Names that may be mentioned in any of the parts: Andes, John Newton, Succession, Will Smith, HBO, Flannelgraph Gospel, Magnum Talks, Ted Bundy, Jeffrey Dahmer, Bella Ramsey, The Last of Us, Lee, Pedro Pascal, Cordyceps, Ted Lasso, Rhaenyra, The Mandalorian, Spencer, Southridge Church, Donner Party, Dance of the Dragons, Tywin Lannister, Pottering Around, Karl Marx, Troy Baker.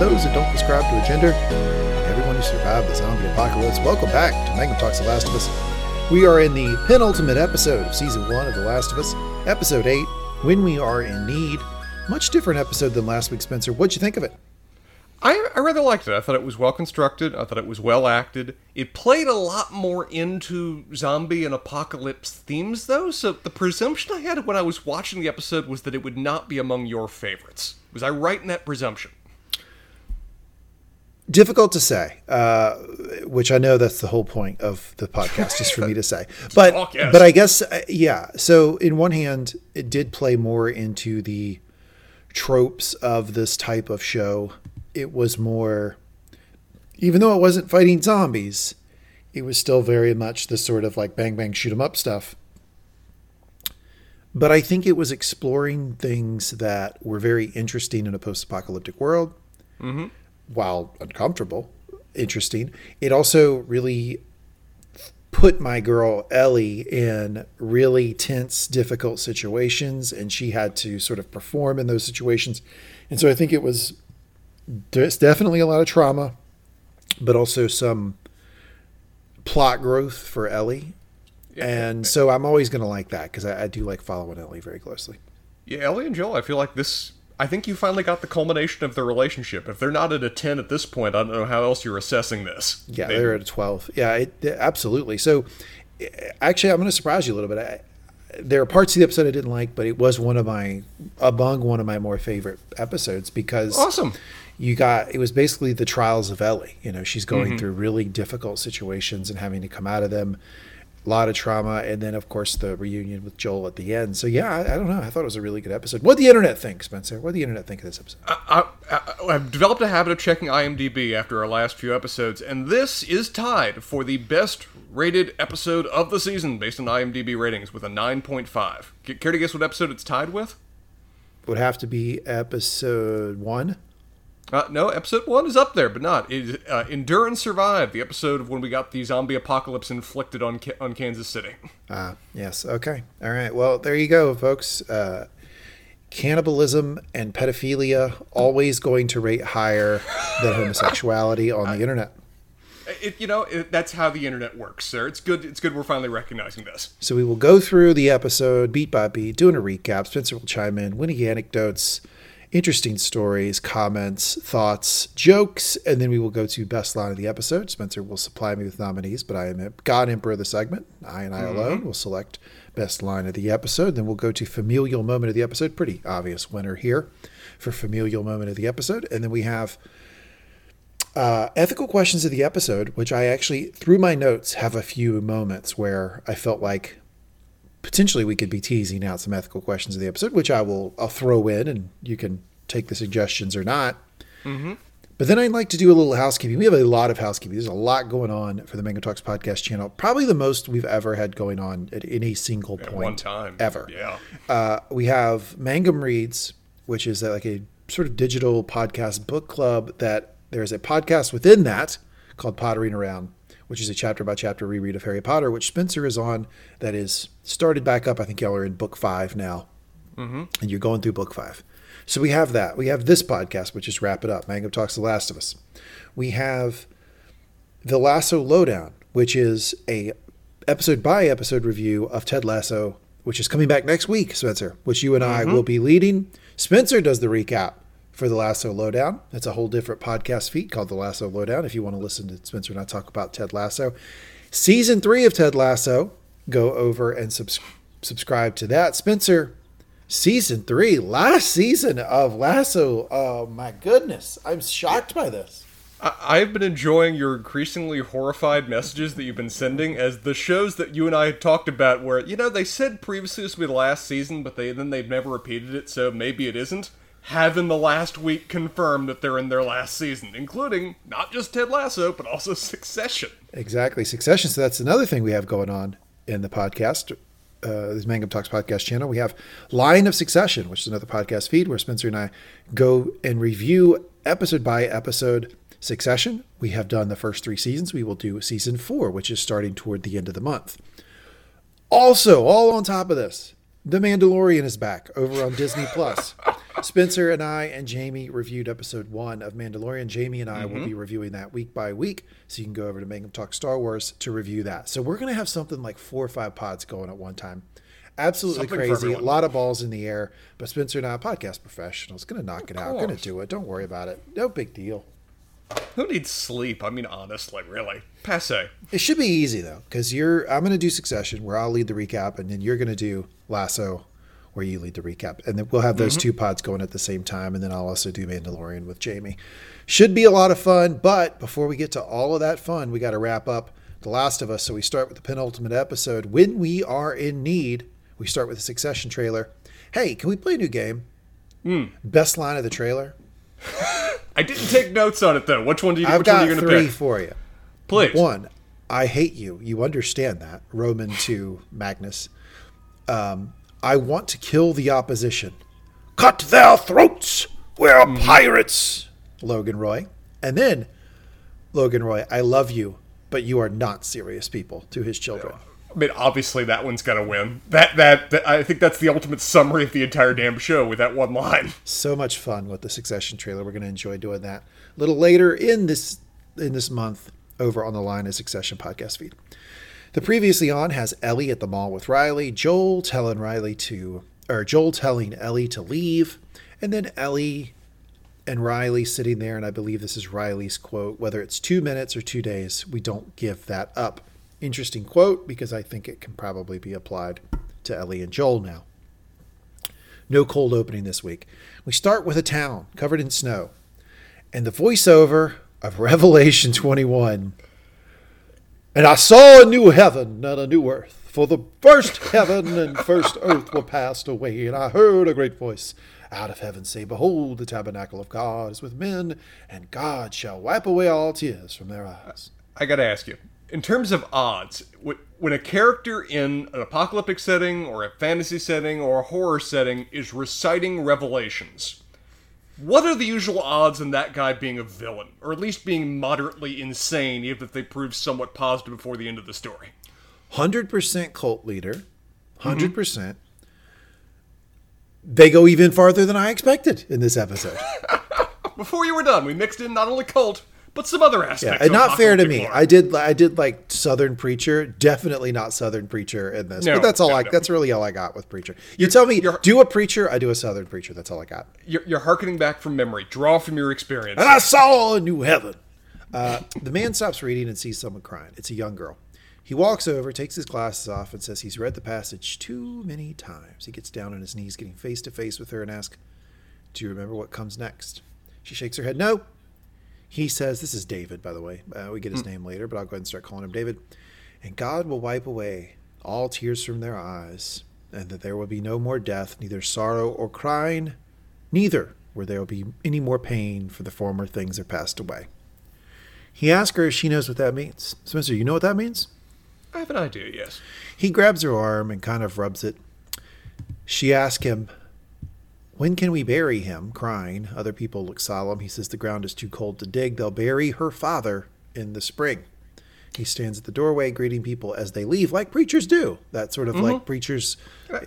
those who don't subscribe to a gender, and everyone who survived the zombie apocalypse. Welcome back to Magnum Talks, The Last of Us. We are in the penultimate episode of Season 1 of The Last of Us, Episode 8, When We Are in Need. Much different episode than last week, Spencer. What'd you think of it? I rather liked it. I thought it was well constructed. I thought it was well acted. It played a lot more into zombie and apocalypse themes, though, so the presumption I had when I was watching the episode was that it would not be among your favorites. Was I right in that presumption? Difficult to say, which I know that's the whole point of the podcast, is for me to say. But I guess, yeah. So in one hand, it did play more into the tropes of this type of show. It was more, even though it wasn't fighting zombies, it was still very much the sort of like bang, bang, shoot 'em up stuff. But I think it was exploring things that were very interesting in a post-apocalyptic world. Mm-hmm. While uncomfortable, interesting. It also really put my girl Ellie in really tense, difficult situations, and she had to sort of perform in those situations. And so I think it was... There's definitely a lot of trauma, but also some plot growth for Ellie. Yeah, and right. So I'm always going to like that because I do like following Ellie very closely. Yeah, Ellie and Joel, I feel like this... I think you finally got the culmination of their relationship. If they're not at a 10 at this point, I don't know how else you're assessing this. Yeah, maybe. They're at a 12. Yeah, absolutely. So actually, I'm going to surprise you a little bit. There are parts of the episode I didn't like, but it was among one of my more favorite episodes because... Awesome. It was basically the trials of Ellie. You know, she's going through really difficult situations and having to come out of them, a lot of trauma, and then of course the reunion with Joel at the end. So yeah, I don't know. I thought it was a really good episode. What'd the internet think, Spencer? What'd the internet think of this episode? I've developed a habit of checking IMDb after our last few episodes, and this is tied for the best rated episode of the season based on IMDb ratings with a 9.5. Care to guess what episode it's tied with? It would have to be episode 1. No, episode 1 is up there, but not. Endure and Survive, the episode of when we got the zombie apocalypse inflicted on Kansas City. Yes, okay. All right, well, there you go, folks. Cannibalism and pedophilia always going to rate higher than homosexuality on the internet. That's how the internet works, sir. It's good we're finally recognizing this. So we will go through the episode beat by beat, doing a recap. Spencer will chime in, Winnie anecdotes, interesting stories, comments, thoughts, jokes, and then we will go to best line of the episode. Spencer will supply me with nominees, but I am a God Emperor of the segment. I and I alone will select best line of the episode. Then we'll go to familial moment of the episode. Pretty obvious winner here for familial moment of the episode. And then we have ethical questions of the episode, which I actually, through my notes, have a few moments where I felt like potentially we could be teasing out some ethical questions of the episode, which I'll throw in, and you can take the suggestions or not. Mm-hmm. But then I'd like to do a little housekeeping. We have a lot of housekeeping. There's a lot going on for the Mangum Talks podcast channel. Probably the most we've ever had going on at any single point one time. Ever. Yeah. We have Mangum Reads, which is like a sort of digital podcast book club that there's a podcast within that called Pottering Around, which is a chapter-by-chapter reread of Harry Potter, which Spencer is on, that is started back up. I think y'all are in book 5 now, and you're going through book 5. So we have that. We have this podcast, which is Wrap It Up, Mangum Talks The Last of Us. We have The Lasso Lowdown, which is a episode-by-episode review of Ted Lasso, which is coming back next week, Spencer, which you and I will be leading. Spencer does the recap for The Lasso Lowdown. That's a whole different podcast feed called The Lasso Lowdown if you want to listen to Spencer and I talk about Ted Lasso. Season 3 of Ted Lasso, go over and subscribe to that. Spencer, Season 3, last season of Lasso. Oh my goodness, I'm shocked by this. I've been enjoying your increasingly horrified messages that you've been sending as the shows that you and I had talked about where, they said previously this would be the last season, but they've never repeated it, so maybe it isn't. Have in the last week confirmed that they're in their last season, including not just Ted Lasso, but also Succession. Exactly, Succession. So that's another thing we have going on in the podcast, this Mangum Talks podcast channel. We have Line of Succession, which is another podcast feed where Spencer and I go and review episode by episode Succession. We have done the first 3 seasons. We will do season 4, which is starting toward the end of the month. Also, all on top of this, The Mandalorian is back over on Disney+. Spencer and I and Jamie reviewed episode 1 of Mandalorian. Jamie and I will be reviewing that week by week. So you can go over to Mangum Talks Star Wars to review that. So we're going to have something like 4 or 5 pods going at one time. Absolutely something crazy. A lot of balls in the air. But Spencer and I, podcast professionals, going to knock it out. Going to do it. Don't worry about it. No big deal. Who needs sleep? I mean, honestly, really. Passe. It should be easy, though, because I'm going to do Succession, where I'll lead the recap, and then you're going to do Lasso, where you lead the recap. And then we'll have those 2 pods going at the same time, and then I'll also do Mandalorian with Jamie. Should be a lot of fun, but before we get to all of that fun, we got to wrap up The Last of Us. So we start with the penultimate episode. When we are in need, we start with the Succession trailer. Hey, can we play a new game? Best line of the trailer. I didn't take notes on it, though. Which one do you? Which one are you going to pick? I've got 3 for you. Please. 1, I hate you. You understand that. Roman to Magnus. I want to kill the opposition. Cut their throats. We're pirates. Logan Roy. And then, Logan Roy, I love you, but you are not serious people, to his children. Yeah. I mean, obviously that one's going to win. That I think that's the ultimate summary of the entire damn show with that one line. So much fun with the Succession trailer. We're going to enjoy doing that. A little later in this month over on the Line of Succession podcast feed. The previously on has Ellie at the mall with Riley, Joel telling Ellie to leave, and then Ellie and Riley sitting there, and I believe this is Riley's quote, whether it's 2 minutes or 2 days, we don't give that up. Interesting quote, because I think it can probably be applied to Ellie and Joel now. No cold opening this week. We start with a town covered in snow and the voiceover of Revelation 21. And I saw a new heaven and a new earth, for the first heaven and first earth were passed away, and I heard a great voice out of heaven say, behold, the tabernacle of God is with men, and God shall wipe away all tears from their eyes. I got to ask you. In terms of odds, when a character in an apocalyptic setting or a fantasy setting or a horror setting is reciting Revelations, what are the usual odds in that guy being a villain, or at least being moderately insane, even if they prove somewhat positive before the end of the story? 100% cult leader. 100%. Mm-hmm. They go even farther than I expected in this episode. Before you were done, we mixed in not only cult, but some other aspects. Yeah, and not fair to me. Lore. I did like Southern Preacher. Definitely not Southern Preacher in this. No, but that's all. That's really all I got with Preacher. You tell me, do a Preacher, I do a Southern Preacher. That's all I got. You're hearkening back from memory. Draw from your experience. And I saw a new heaven. The man stops reading and sees someone crying. It's a young girl. He walks over, takes his glasses off, and says he's read the passage too many times. He gets down on his knees, getting face to face with her, and asks, "Do you remember what comes next?" She shakes her head. No. He says, this is David, by the way. We get his name later, but I'll go ahead and start calling him David. And God will wipe away all tears from their eyes, and that there will be no more death, neither sorrow or crying, neither where there will be any more pain, for the former things are passed away. He asks her if she knows what that means. Spencer, you know what that means? I have an idea, yes. He grabs her arm and kind of rubs it. She asks him, when can we bury him? Crying. Other people look solemn. He says the ground is too cold to dig. They'll bury her father in the spring. He stands at the doorway greeting people as they leave, like preachers do. That sort of like preachers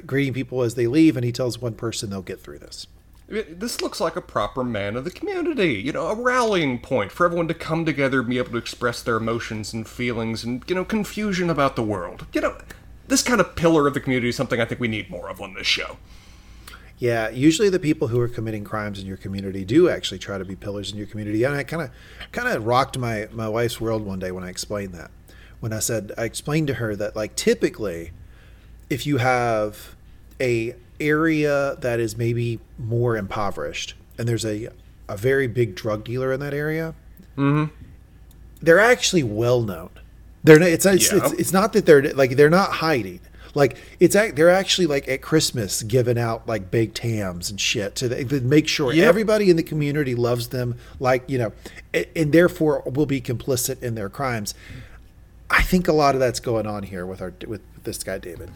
greeting people as they leave, and he tells one person they'll get through this. This looks like a proper man of the community, a rallying point for everyone to come together and be able to express their emotions and feelings and, confusion about the world. This kind of pillar of the community is something I think we need more of on this show. Yeah, usually the people who are committing crimes in your community do actually try to be pillars in your community. And I kind of rocked my wife's world one day when I explained that. When I explained to her that, like, typically if you have a area that is maybe more impoverished and there's a very big drug dealer in that area, they're actually well known. It's not that they're not hiding. Like, they're actually, like, at Christmas giving out, like, baked hams and shit to make sure everybody in the community loves them, like, and therefore will be complicit in their crimes. I think a lot of that's going on here with this guy, David.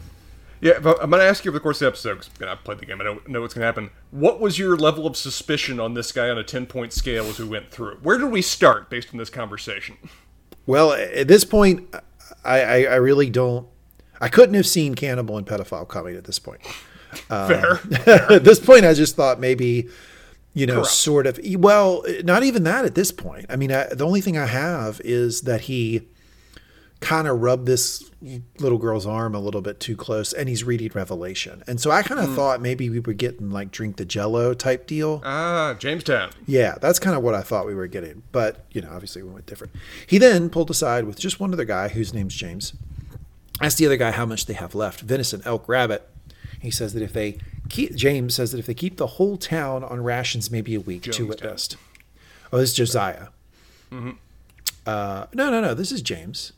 Yeah, but I'm going to ask you over the course of the episode, because I've played the game, I don't know what's going to happen. What was your level of suspicion on this guy on a 10-point scale as we went through? Where did we start based on this conversation? Well, at this point, I really don't. I couldn't have seen cannibal and pedophile coming at this point. Fair. At this point, I just thought maybe, you know, corrupt. Sort of, well, not even that at this point. I mean, the only thing I have is that he kind of rubbed this little girl's arm a little bit too close and he's reading Revelation. And so I kind of thought maybe we were getting like Drink the Jello type deal. Jamestown. Yeah, that's kind of what I thought we were getting. But, you know, obviously we went different. He then pulled aside with just one other guy whose name's James. Asked the other guy how much they have left. Venison, elk, rabbit. He says that if they keep, James says that if they keep the whole town on rations, maybe a week, Jamestown. 2 at best. Oh, this is Josiah. Mm-hmm. No. This is James.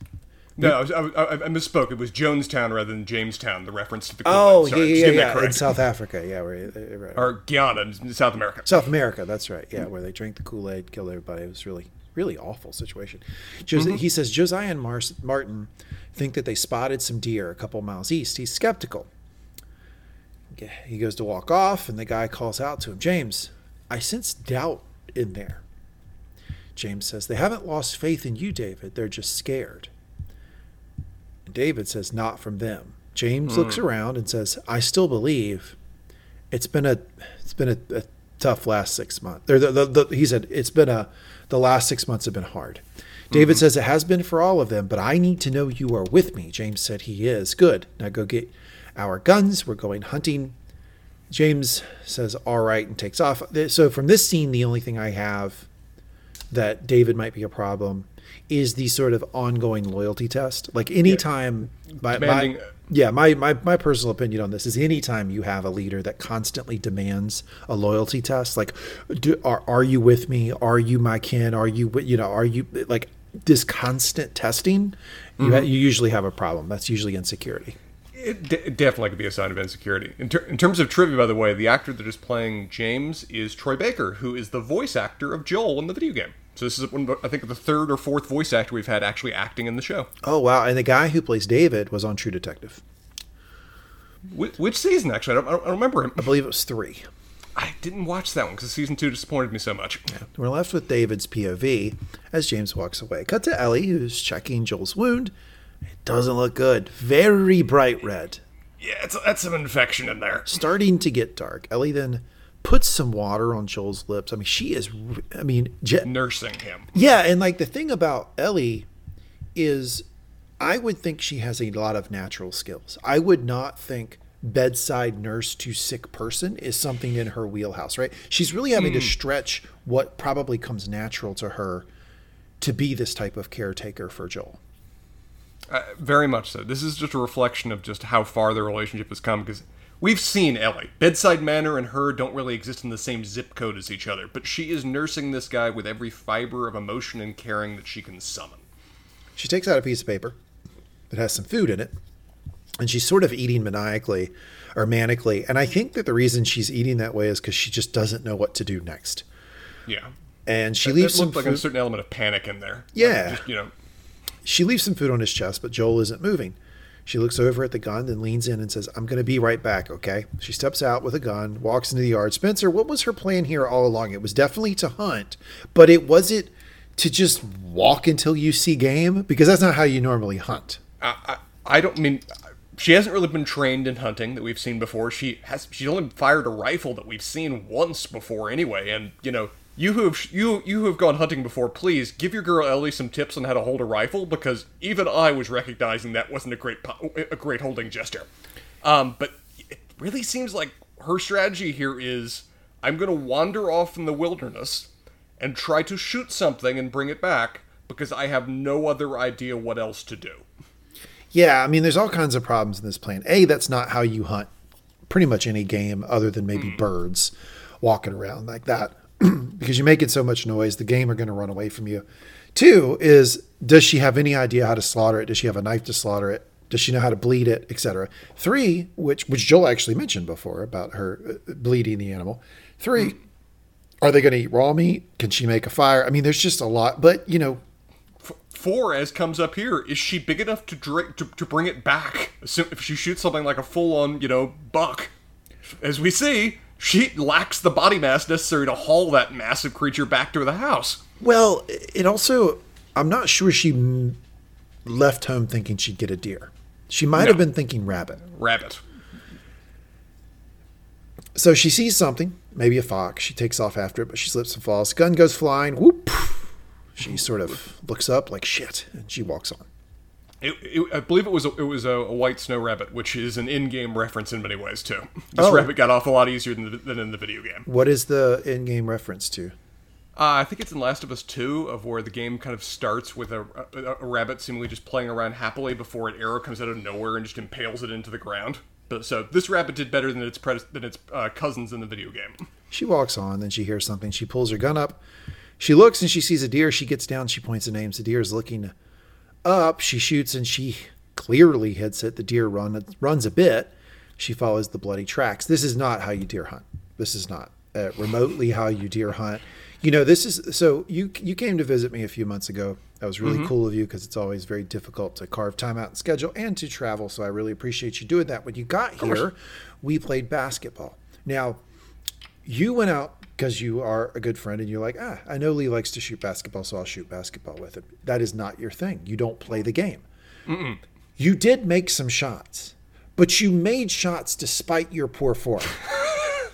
No, I misspoke. It was Jonestown rather than Jamestown, the reference to the colon. Oh, yeah. In South Africa, yeah. Right. Or Guyana, South America. South America, that's right. Yeah, where they drank the Kool-Aid, killed everybody. It was really, really awful situation. He says, Josiah and Martin think that they spotted some deer a couple miles east. He's skeptical. He goes to walk off, and the guy calls out to him, James, I sense doubt in there. James says, they haven't lost faith in you, David. They're just scared. David says, not from them. James looks around and says, I still believe. It's been a tough last 6 months. He said, the last 6 months have been hard. David says, it has been for all of them, but I need to know you are with me. James said, he is. Good. Now go get our guns. We're going hunting. James says, all right, and takes off. So from this scene, the only thing I have that David might be a problem is the sort of ongoing loyalty test. Like anytime, my personal opinion on this is anytime you have a leader that constantly demands a loyalty test, like, are you with me? Are you my kin? Are you like this constant testing? You usually have a problem. That's usually insecurity. It definitely could be a sign of insecurity. In terms of trivia, by the way, the actor that is playing James is Troy Baker, who is the voice actor of Joel in the video game. So this is, I think, the third or fourth voice actor we've had actually acting in the show. Oh, wow. And the guy who plays David was on True Detective. Which season, actually? I don't remember him. I believe it was 3. I didn't watch that one because season 2 disappointed me so much. Yeah. We're left with David's POV as James walks away. Cut to Ellie, who's checking Joel's wound. It doesn't look good. Very bright red. Yeah, that's some infection in there. Starting to get dark. Ellie then puts some water on Joel's lips. I mean, she is, nursing him. Yeah, and like the thing about Ellie is I would think she has a lot of natural skills. I would not think bedside nurse to sick person is something in her wheelhouse, right? She's really having to stretch what probably comes natural to her to be this type of caretaker for Joel. Very much so. This is just a reflection of just how far their relationship has come, because we've seen Ellie. Bedside manner and her don't really exist in the same zip code as each other, but she is nursing this guy with every fiber of emotion and caring that she can summon. She takes out a piece of paper that has some food in it, and she's sort of eating maniacally or manically, and I think that the reason she's eating that way is because she just doesn't know what to do next. Yeah. And she leaves some food. It looked like a certain element of panic in there. Yeah. Like just, you know. She leaves some food on his chest, but Joel isn't moving. She looks over at the gun, then leans in and says, I'm going to be right back, okay? She steps out with a gun, walks into the yard. Spencer, what was her plan here all along? It was definitely to hunt, but it wasn't to just walk until you see game, because that's not how you normally hunt. I don't mean... She hasn't really been trained in hunting that we've seen before. She's only fired a rifle that we've seen once before anyway, and, you know... You who have gone hunting before, please give your girl Ellie some tips on how to hold a rifle, because even I was recognizing that wasn't a great holding gesture. But it really seems like her strategy here is, I'm going to wander off in the wilderness and try to shoot something and bring it back, because I have no other idea what else to do. Yeah, I mean, there's all kinds of problems in this plan. A, that's not how you hunt pretty much any game other than maybe birds walking around like that. Because you're making so much noise, the game are going to run away from you. 2 is, does she have any idea how to slaughter it? Does she have a knife to slaughter it? Does she know how to bleed it, etc.? 3, which Joel actually mentioned before about her bleeding the animal. 3, are they going to eat raw meat? Can she make a fire? I mean, there's just a lot, but you know. 4, as comes up here, is she big enough to bring it back? So if she shoots something like a full-on, you know, buck, as we see. She lacks the body mass necessary to haul that massive creature back to the house. Well, it also, I'm not sure she left home thinking she'd get a deer. She might have been thinking rabbit. So she sees something, maybe a fox. She takes off after it, but she slips and falls. Gun goes flying. Whoop. She sort of looks up like shit, and she walks on. I believe it was a white snow rabbit, which is an in-game reference in many ways too. This rabbit got off a lot easier than in the video game. What is the in-game reference to? I think it's in Last of Us 2, of where the game kind of starts with a rabbit seemingly just playing around happily before an arrow comes out of nowhere and just impales it into the ground. But so this rabbit did better than its cousins in the video game. She walks on, then she hears something. She pulls her gun up. She looks and she sees a deer. She gets down. She points and aims. The deer is looking up. She shoots and she clearly hits it. The deer runs a bit. She follows the bloody tracks. This is not how you deer hunt. This is not remotely how you deer hunt. You know, this is so you came to visit me a few months ago. That was really cool of you, because it's always very difficult to carve time out and schedule and to travel. So I really appreciate you doing that. When you got here, we played basketball. Now, you went out because you are a good friend and you're like, I know Lee likes to shoot basketball, so I'll shoot basketball with him. That is not your thing. You don't play the game. Mm-mm. You did make some shots, but you made shots despite your poor form.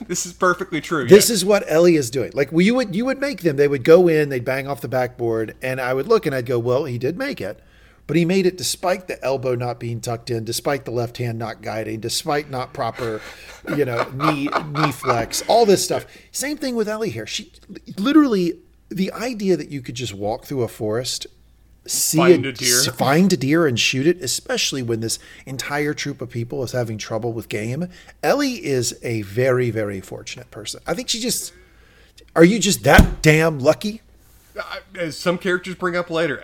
This is perfectly true. This is what Ellie is doing. Like, well, you would make them. They would go in, they'd bang off the backboard, and I would look and I'd go, well, he did make it. But he made it despite the elbow not being tucked in, despite the left hand not guiding, despite not proper, knee flex, all this stuff. Same thing with Ellie here. She literally, the idea that you could just walk through a forest, find a deer and shoot it, especially when this entire troop of people is having trouble with game. Ellie is a very, very fortunate person. I think are you just that damn lucky? As some characters bring up later,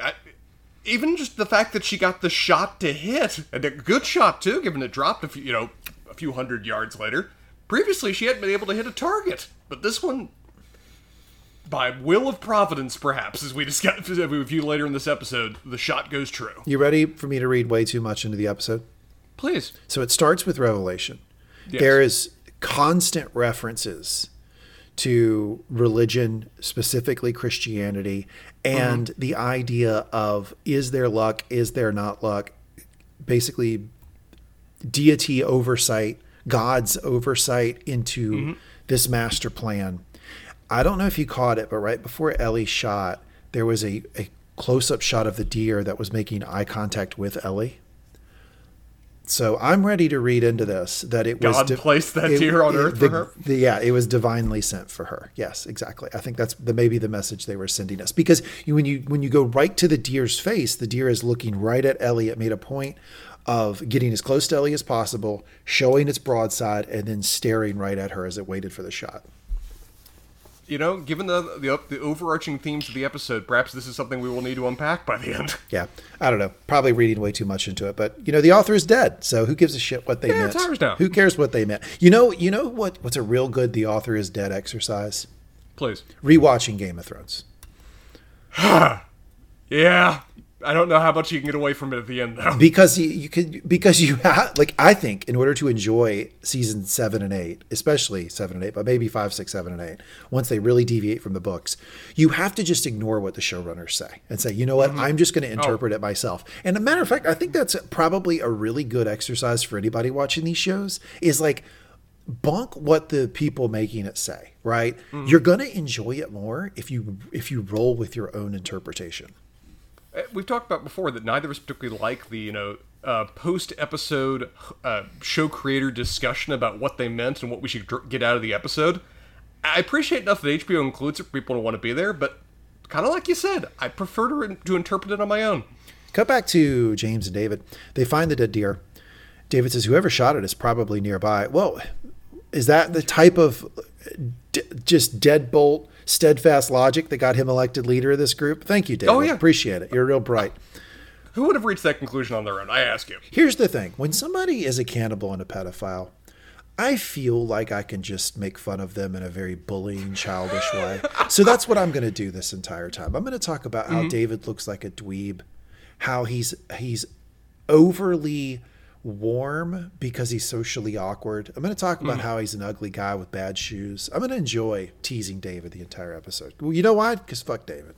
even just the fact that she got the shot to hit, and a good shot too, given it dropped a few hundred yards later. Previously, she hadn't been able to hit a target, but this one, by will of providence, perhaps, as we discuss, as we review later in this episode, the shot goes true. You ready for me to read way too much into the episode? Please. So it starts with Revelation. Yes. There is constant references to religion, specifically Christianity, and the idea of, is there luck, is there not luck? Basically, deity oversight, God's oversight into this master plan. I don't know if you caught it, but right before Ellie shot, there was a close-up shot of the deer that was making eye contact with Ellie. So I'm ready to read into this that it was... God placed that deer on earth for her? Yeah, it was divinely sent for her. Yes, exactly. I think that's maybe the message they were sending us. Because when you go right to the deer's face, the deer is looking right at Ellie. It made a point of getting as close to Ellie as possible, showing its broadside, and then staring right at her as it waited for the shot. You know, given the overarching themes of the episode, perhaps this is something we will need to unpack by the end. Yeah, I don't know. Probably reading way too much into it, but the author is dead, so who gives a shit what they meant? It's ours now. Who cares what they meant? You know what's a real good "the author is dead" exercise? Please. Rewatching Game of Thrones. Yeah, I don't know how much you can get away from it at the end though. Because you have, I think in order to enjoy season 7 and 8, especially 7 and 8, but maybe 5, 6, 7 and 8, once they really deviate from the books, you have to just ignore what the showrunners say and say, you know what, I'm just going to interpret it myself. And a matter of fact, I think that's probably a really good exercise for anybody watching these shows is like, bunk what the people making it say, right? You're going to enjoy it more if you roll with your own interpretation. We've talked about before that neither of us particularly like the, post-episode show creator discussion about what they meant and what we should get out of the episode. I appreciate enough that HBO includes it for people who want to be there, but kind of like you said, I prefer to interpret it on my own. Cut back to James and David. They find the dead deer. David says, whoever shot it is probably nearby. Well, is that the type of just deadbolt, steadfast logic that got him elected leader of this group? Thank you, David. Oh, yeah. Appreciate it. You're real bright. Who would have reached that conclusion on their own? I ask you. Here's the thing. When somebody is a cannibal and a pedophile, I feel like I can just make fun of them in a very bullying, childish way. So that's what I'm going to do this entire time. I'm going to talk about how David looks like a dweeb, how he's overly warm because he's socially awkward. I'm going to talk about how he's an ugly guy with bad shoes. I'm going to enjoy teasing David the entire episode. Well, you know why? Because fuck David.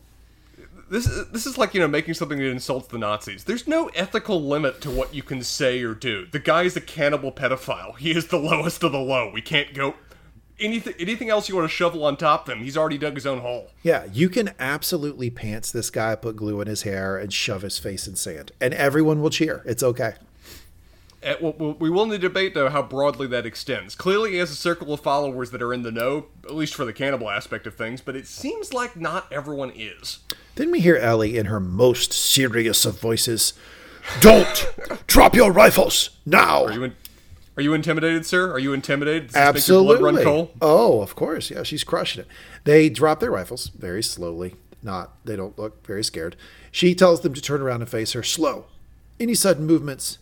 This is like, making something that insults the Nazis. There's no ethical limit to what you can say or do. The guy is a cannibal pedophile. He is the lowest of the low. We can't go anything else you want to shovel on top of him, he's already dug his own hole. Yeah, you can absolutely pants this guy, put glue in his hair, and shove his face in sand. And everyone will cheer. It's okay. We will need to debate, though, how broadly that extends. Clearly, he has a circle of followers that are in the know, at least for the cannibal aspect of things, but it seems like not everyone is. Then we hear Ellie in her most serious of voices, "Don't! Drop your rifles! Now!" Are you intimidated, sir? Are you intimidated? Does absolutely. This make your blood run cold? Oh, of course. Yeah, she's crushing it. They drop their rifles very slowly. They don't look very scared. She tells them to turn around and face her. "Slow. Any sudden movements,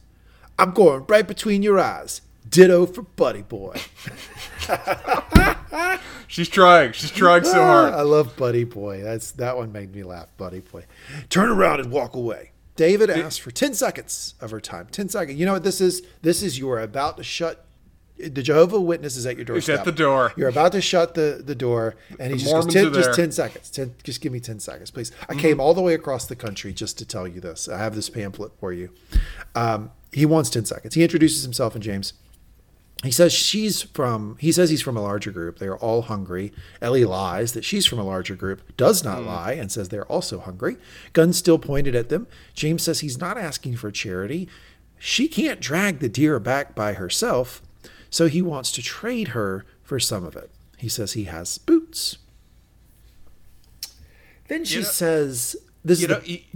I'm going right between your eyes. Ditto for Buddy Boy." She's trying. She's trying so hard. I love Buddy Boy. That one made me laugh. Buddy Boy. "Turn around and walk away." David asks for 10 seconds of her time. 10 seconds. You know what this is? This is you are about to shut. The Jehovah's Witness is at your doorstep. He's at the door. You're about to shut the door. And he just goes, just 10 seconds. Just give me 10 seconds, please. I came all the way across the country just to tell you this. I have this pamphlet for you. He wants 10 seconds. He introduces himself and James. He says he's from a larger group. They are all hungry. Ellie lies that she's from a larger group, does not lie, and says they're also hungry. Gun still pointed at them. James says he's not asking for charity. She can't drag the deer back by herself, so he wants to trade her for some of it. He says he has boots. Then she says, "This is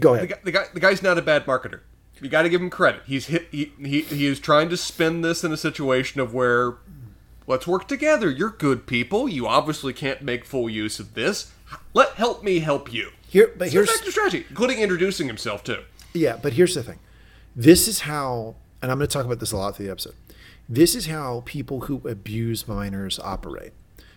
go ahead." The guy's not a bad marketer. You got to give him credit. He is trying to spin this in a situation of where, let's work together. You're good people. You obviously can't make full use of this. Help me help you. Here's an active strategy, including introducing himself too. Yeah, but here's the thing. This is how, and I'm going to talk about this a lot through the episode. This is how people who abuse minors operate.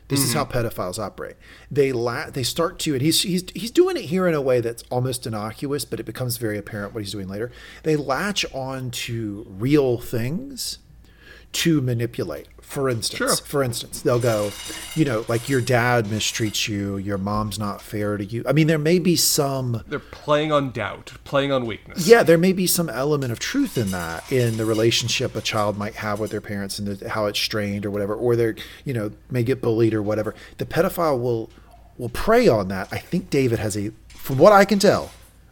This is how pedophiles operate. They start to, and he's doing it here in a way that's almost innocuous, but it becomes very apparent what he's doing later. They latch on to real things to manipulate. For instance, they'll go, like your dad mistreats you, your mom's not fair to you. I mean, there may be some... They're playing on doubt, playing on weakness. Yeah, there may be some element of truth in that, in the relationship a child might have with their parents and how it's strained or whatever, or they're, may get bullied or whatever. The pedophile will prey on that. I think David has from what I can tell,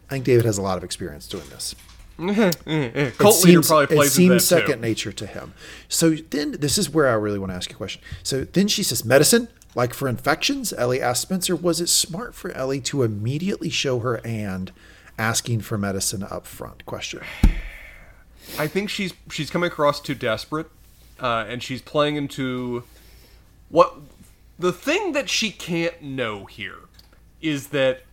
I think David has a lot of experience doing this. Cult leader probably plays it seems second nature to him. So then this is where I really want to ask you a question. So then she says, "Medicine, like for infections?" Ellie asked Spencer, was it smart for Ellie to immediately show her hand asking for medicine up front? Question. I think she's coming across too desperate, and she's playing into what the thing that she can't know here is that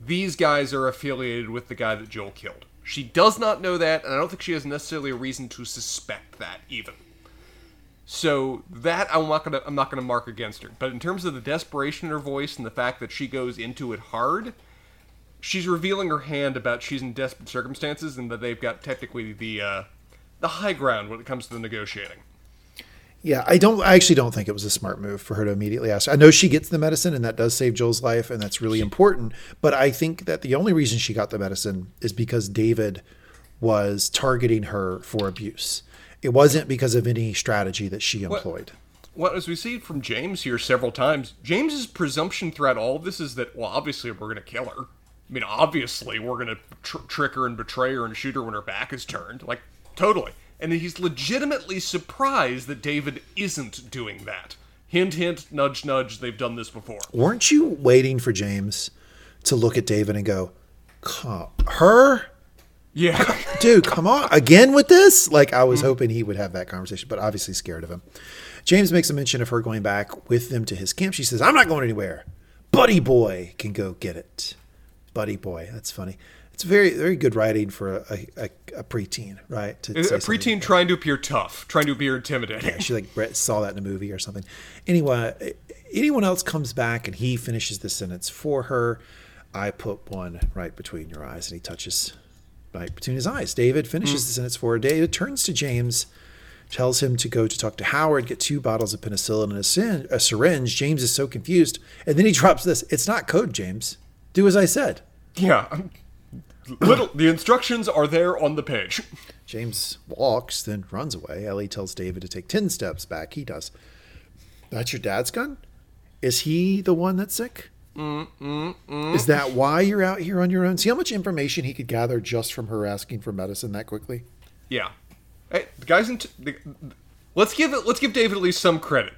these guys are affiliated with the guy that Joel killed. She does not know that, and I don't think she has necessarily a reason to suspect that even. So that I'm not gonna mark against her. But in terms of the desperation in her voice and the fact that she goes into it hard, she's revealing her hand about she's in desperate circumstances and that they've got technically the high ground when it comes to the negotiating. Yeah, I actually don't think it was a smart move for her to immediately ask. I know she gets the medicine, and that does save Joel's life, and that's really important. But I think that the only reason she got the medicine is because David was targeting her for abuse. It wasn't because of any strategy that she employed. Well, as we see from James here several times, James's presumption throughout all of this is that, well, obviously we're going to kill her. I mean, obviously we're going to trick her and betray her and shoot her when her back is turned. Like, totally. And he's legitimately surprised that David isn't doing that. Hint, hint, nudge, nudge, they've done this before. Weren't you waiting for James to look at David and go, her? Yeah. Dude, come on. Again with this? Like, I was hoping he would have that conversation, but obviously scared of him. James makes a mention of her going back with them to his camp. She says, "I'm not going anywhere. Buddy Boy can go get it." Buddy Boy. That's funny. It's very, very good writing for a preteen, right? A preteen trying to appear tough, trying to appear intimidating. Yeah, she Brett saw that in a movie or something. Anyway, anyone else comes back and he finishes the sentence for her. "I put one right between your eyes," and he touches right between his eyes. David finishes the sentence for her. David turns to James, tells him to go to talk to Howard, get 2 bottles of penicillin and a syringe. James is so confused, and then he drops this. "It's not code, James. Do as I said." Yeah. The instructions are there on the page. James walks, then runs away. Ellie tells David to take 10 steps back. He does. That's your dad's gun? Is he the one that's sick? Is that why you're out here on your own? See how much information he could gather just from her asking for medicine that quickly? Yeah. Hey, the guys in let's give David at least some credit.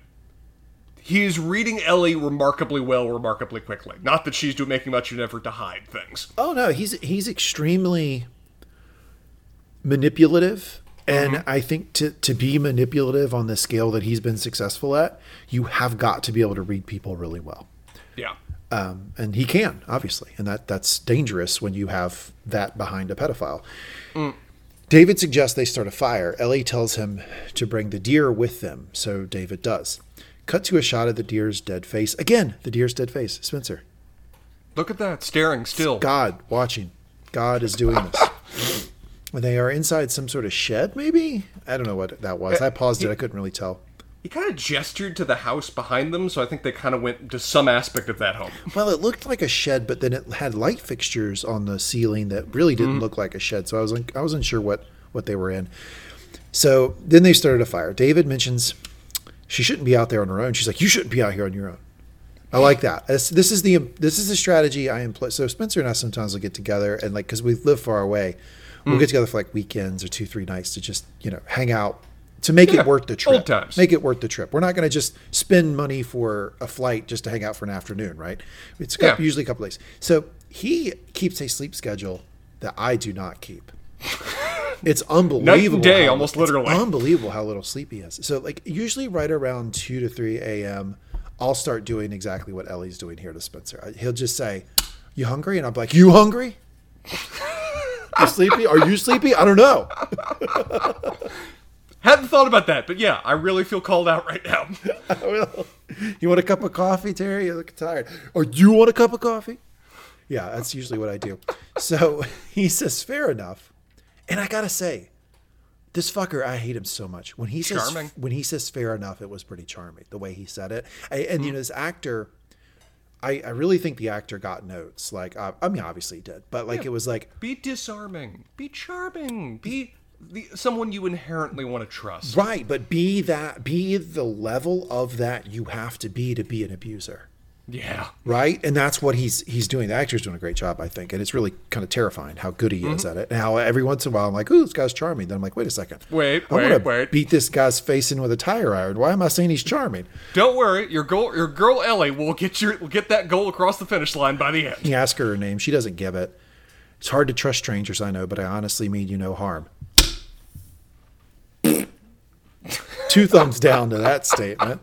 He's reading Ellie remarkably well, remarkably quickly. Not that she's making much of an effort to hide things. Oh, no. He's extremely manipulative. Mm-hmm. And I think to be manipulative on the scale that he's been successful at, you have got to be able to read people really well. Yeah. And he can, obviously. And that's dangerous when you have that behind a pedophile. Mm. David suggests they start a fire. Ellie tells him to bring the deer with them. So David does. Cut to a shot of the deer's dead face. Again, the deer's dead face. Spencer. Look at that. Staring still. It's God watching. God is doing this. And they are inside some sort of shed, maybe? I don't know what that was. I paused it. I couldn't really tell. He kind of gestured to the house behind them, so I think they kind of went to some aspect of that home. Well, it looked like a shed, but then it had light fixtures on the ceiling that really didn't look like a shed, so I wasn't sure what they were in. So then they started a fire. David mentions she shouldn't be out there on her own. She's like, you shouldn't be out here on your own. I like that. This is the strategy I employ. So Spencer and I sometimes will get together, and like because we live far away, we'll get together for like weekends or 2-3 nights to just, you know, hang out. To make it worth the trip. Old times. Make it worth the trip. We're not going to just spend money for a flight just to hang out for an afternoon, right? It's usually a couple days. So he keeps a sleep schedule that I do not keep. It's unbelievable. Night and day, almost literally. Unbelievable how little sleep he has. So like usually right around 2 to 3 a.m., I'll start doing exactly what Ellie's doing here to Spencer. He'll just say, you hungry? And I'm like, you hungry? You sleepy? Are you sleepy? I don't know. Hadn't thought about that, but yeah, I really feel called out right now. I will. You want a cup of coffee, Terry? You look tired. Or do you want a cup of coffee? Yeah, that's usually what I do. So he says, fair enough. And I got to say, this fucker, I hate him so much. When he says fair enough, it was pretty charming, the way he said it. You know, this actor, I really think the actor got notes. Like, I mean, obviously he did, but like it was like. Be disarming. Be charming. Be someone you inherently want to trust. Right, but be the level of that you have to be an abuser. Yeah. Right? And that's what he's doing. The actor's doing a great job, I think. And it's really kind of terrifying how good he is at it. And how every once in a while I'm like, ooh, this guy's charming. Then I'm like, wait a second. I want to beat this guy's face in with a tire iron. Why am I saying he's charming? Don't worry. Your girl Ellie will get that goal across the finish line by the end. You ask her name. She doesn't give it. It's hard to trust strangers, I know, but I honestly mean you no harm. 2 thumbs down to that statement.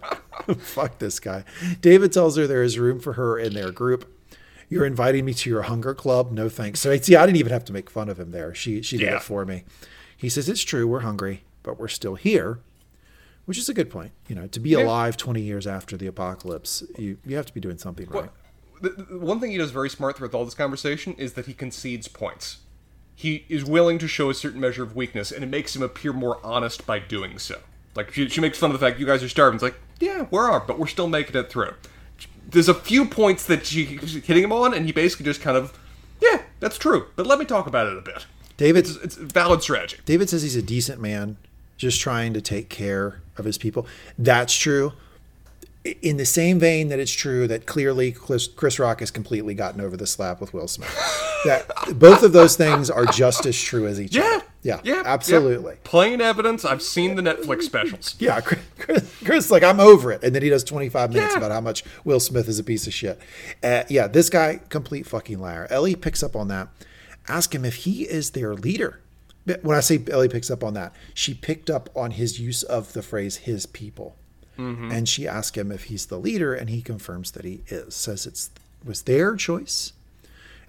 Fuck this guy. David tells her there is room for her in their group. You're inviting me to your hunger club? No thanks. So see, I didn't even have to make fun of him there. She did it for me. He says, it's true. We're hungry, but we're still here, which is a good point. You know, to be alive 20 years after the apocalypse, you have to be doing something right. The one thing he does very smart throughout all this conversation is that he concedes points. He is willing to show a certain measure of weakness, and it makes him appear more honest by doing so. Like, she makes fun of the fact you guys are starving. It's like, yeah, we are, but we're still making it through. There's a few points that she's hitting him on, and he basically just kind of, yeah, that's true, but let me talk about it a bit. David, it's a valid strategy. David says he's a decent man, just trying to take care of his people. That's true. In the same vein that it's true that clearly Chris Rock has completely gotten over the slap with Will Smith. That both of those things are just as true as each other. Yeah, absolutely. Yeah. Plain evidence. I've seen the Netflix specials. Yeah, Chris, like, I'm over it. And then he does 25 minutes about how much Will Smith is a piece of shit. Yeah, this guy, complete fucking liar. Ellie picks up on that. Ask him if he is their leader. When I say Ellie picks up on that, she picked up on his use of the phrase his people. Mm-hmm. And she asks him if he's the leader, and he confirms that he is. Says it was their choice.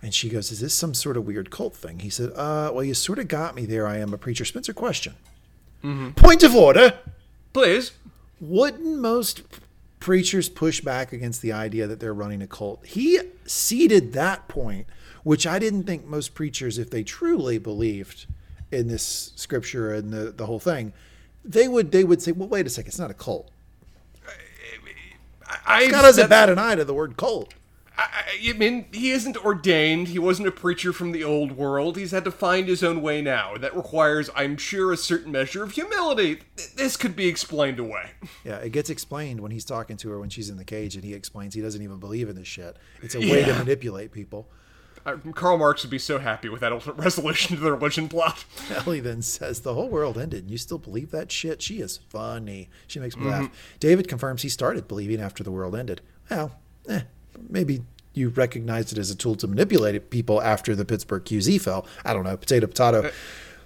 And she goes, is this some sort of weird cult thing? He said, well, you sort of got me there. I am a preacher. Spencer, question. Mm-hmm. Point of order. Please. Wouldn't most preachers push back against the idea that they're running a cult? He seeded that point, which I didn't think most preachers, if they truly believed in this scripture and the whole thing, they would say, well, wait a second. It's not a cult. Scott doesn't bat an eye to the word cult. I mean, he isn't ordained. He wasn't a preacher from the old world. He's had to find his own way now. That requires, I'm sure, a certain measure of humility. This could be explained away. Yeah, it gets explained when he's talking to her when she's in the cage, and he explains he doesn't even believe in this shit. It's a way to manipulate people. Karl Marx would be so happy with that ultimate resolution to the religion plot. Ellie then says, the whole world ended and you still believe that shit? She is funny. She makes me laugh. David confirms he started believing after the world ended. Well, maybe you recognized it as a tool to manipulate people after the Pittsburgh QZ fell. I don't know. Potato, potato.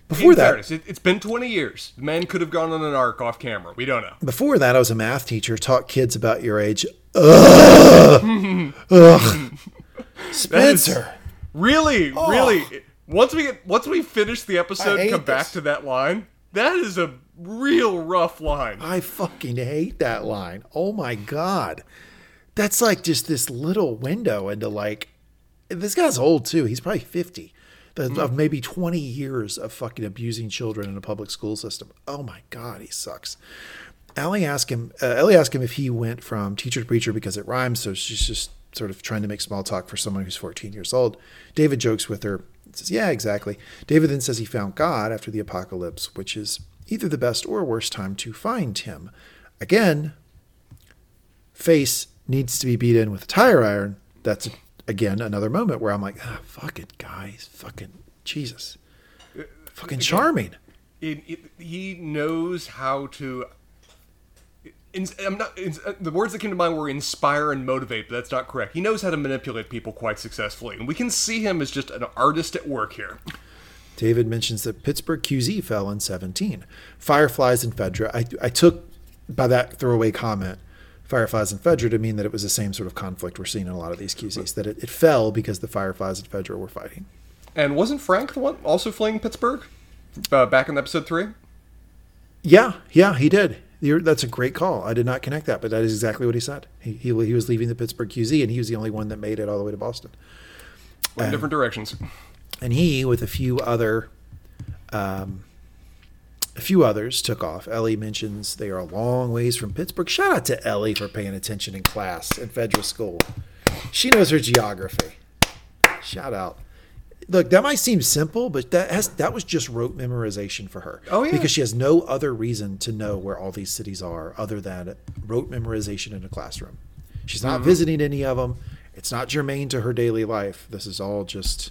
Before that, fairness, it's been 20 years. The man could have gone on an arc off camera. We don't know. Before that, I was a math teacher. Taught kids about your age. Ugh. Ugh. Spencer. Really, really. Once we finish the episode and come back to that line, that is a real rough line. I fucking hate that line. Oh my God. That's like just this little window into like, this guy's old too. He's probably 50 of maybe 20 years of fucking abusing children in a public school system. Oh my God. He sucks. Ellie asked him if he went from teacher to preacher because it rhymes. So she's just sort of trying to make small talk for someone who's 14 years old. David jokes with her and says, yeah, exactly. David then says he found God after the apocalypse, which is either the best or worst time to find him. Again, face needs to be beat in with a tire iron. That's, again, another moment where I'm like, fucking guys, fucking Jesus. Fucking charming. He knows how to... the words that came to mind were inspire and motivate, but that's not correct. He knows how to manipulate people quite successfully, and we can see him as just an artist at work here. David mentions that Pittsburgh QZ fell in 2017. Fireflies and Fedra. I took by that throwaway comment, Fireflies and Fedra, to mean that it was the same sort of conflict we're seeing in a lot of these QZs, that it fell because the Fireflies and Fedra were fighting. And wasn't Frank the one also fleeing Pittsburgh back in episode 3? Yeah, he did. That's a great call. I did not connect that, but that is exactly what he said. He was leaving the Pittsburgh QZ, and he was the only one that made it all the way to Boston. In different directions. And he, with a few others, took off. Ellie mentions they are a long ways from Pittsburgh. Shout out to Ellie for paying attention in class at Federal School. She knows her geography. Shout out. Look, that might seem simple, but that was just rote memorization for her. Oh, yeah. Because she has no other reason to know where all these cities are other than rote memorization in a classroom. She's not visiting any of them. It's not germane to her daily life. This is all just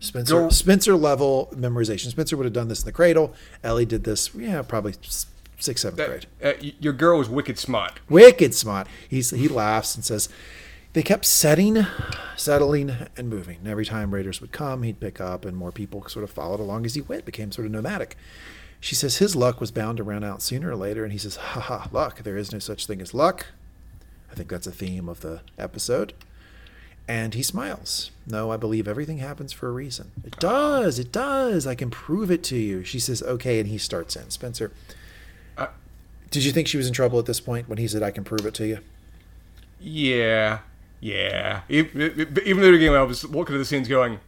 Spencer level memorization. Spencer would have done this in the cradle. Ellie did this, probably 6th, 7th grade. Your girl was wicked smart. Wicked smart. He laughs and says... They kept settling, and moving. And every time raiders would come, he'd pick up, and more people sort of followed along as he went, became sort of nomadic. She says his luck was bound to run out sooner or later, and he says, ha, luck. There is no such thing as luck. I think that's a theme of the episode. And he smiles. No, I believe everything happens for a reason. It does. I can prove it to you. She says, okay, and he starts in. Spencer, did you think she was in trouble at this point when he said, I can prove it to you? Yeah. Yeah, even though the game, I was looking at the scenes going,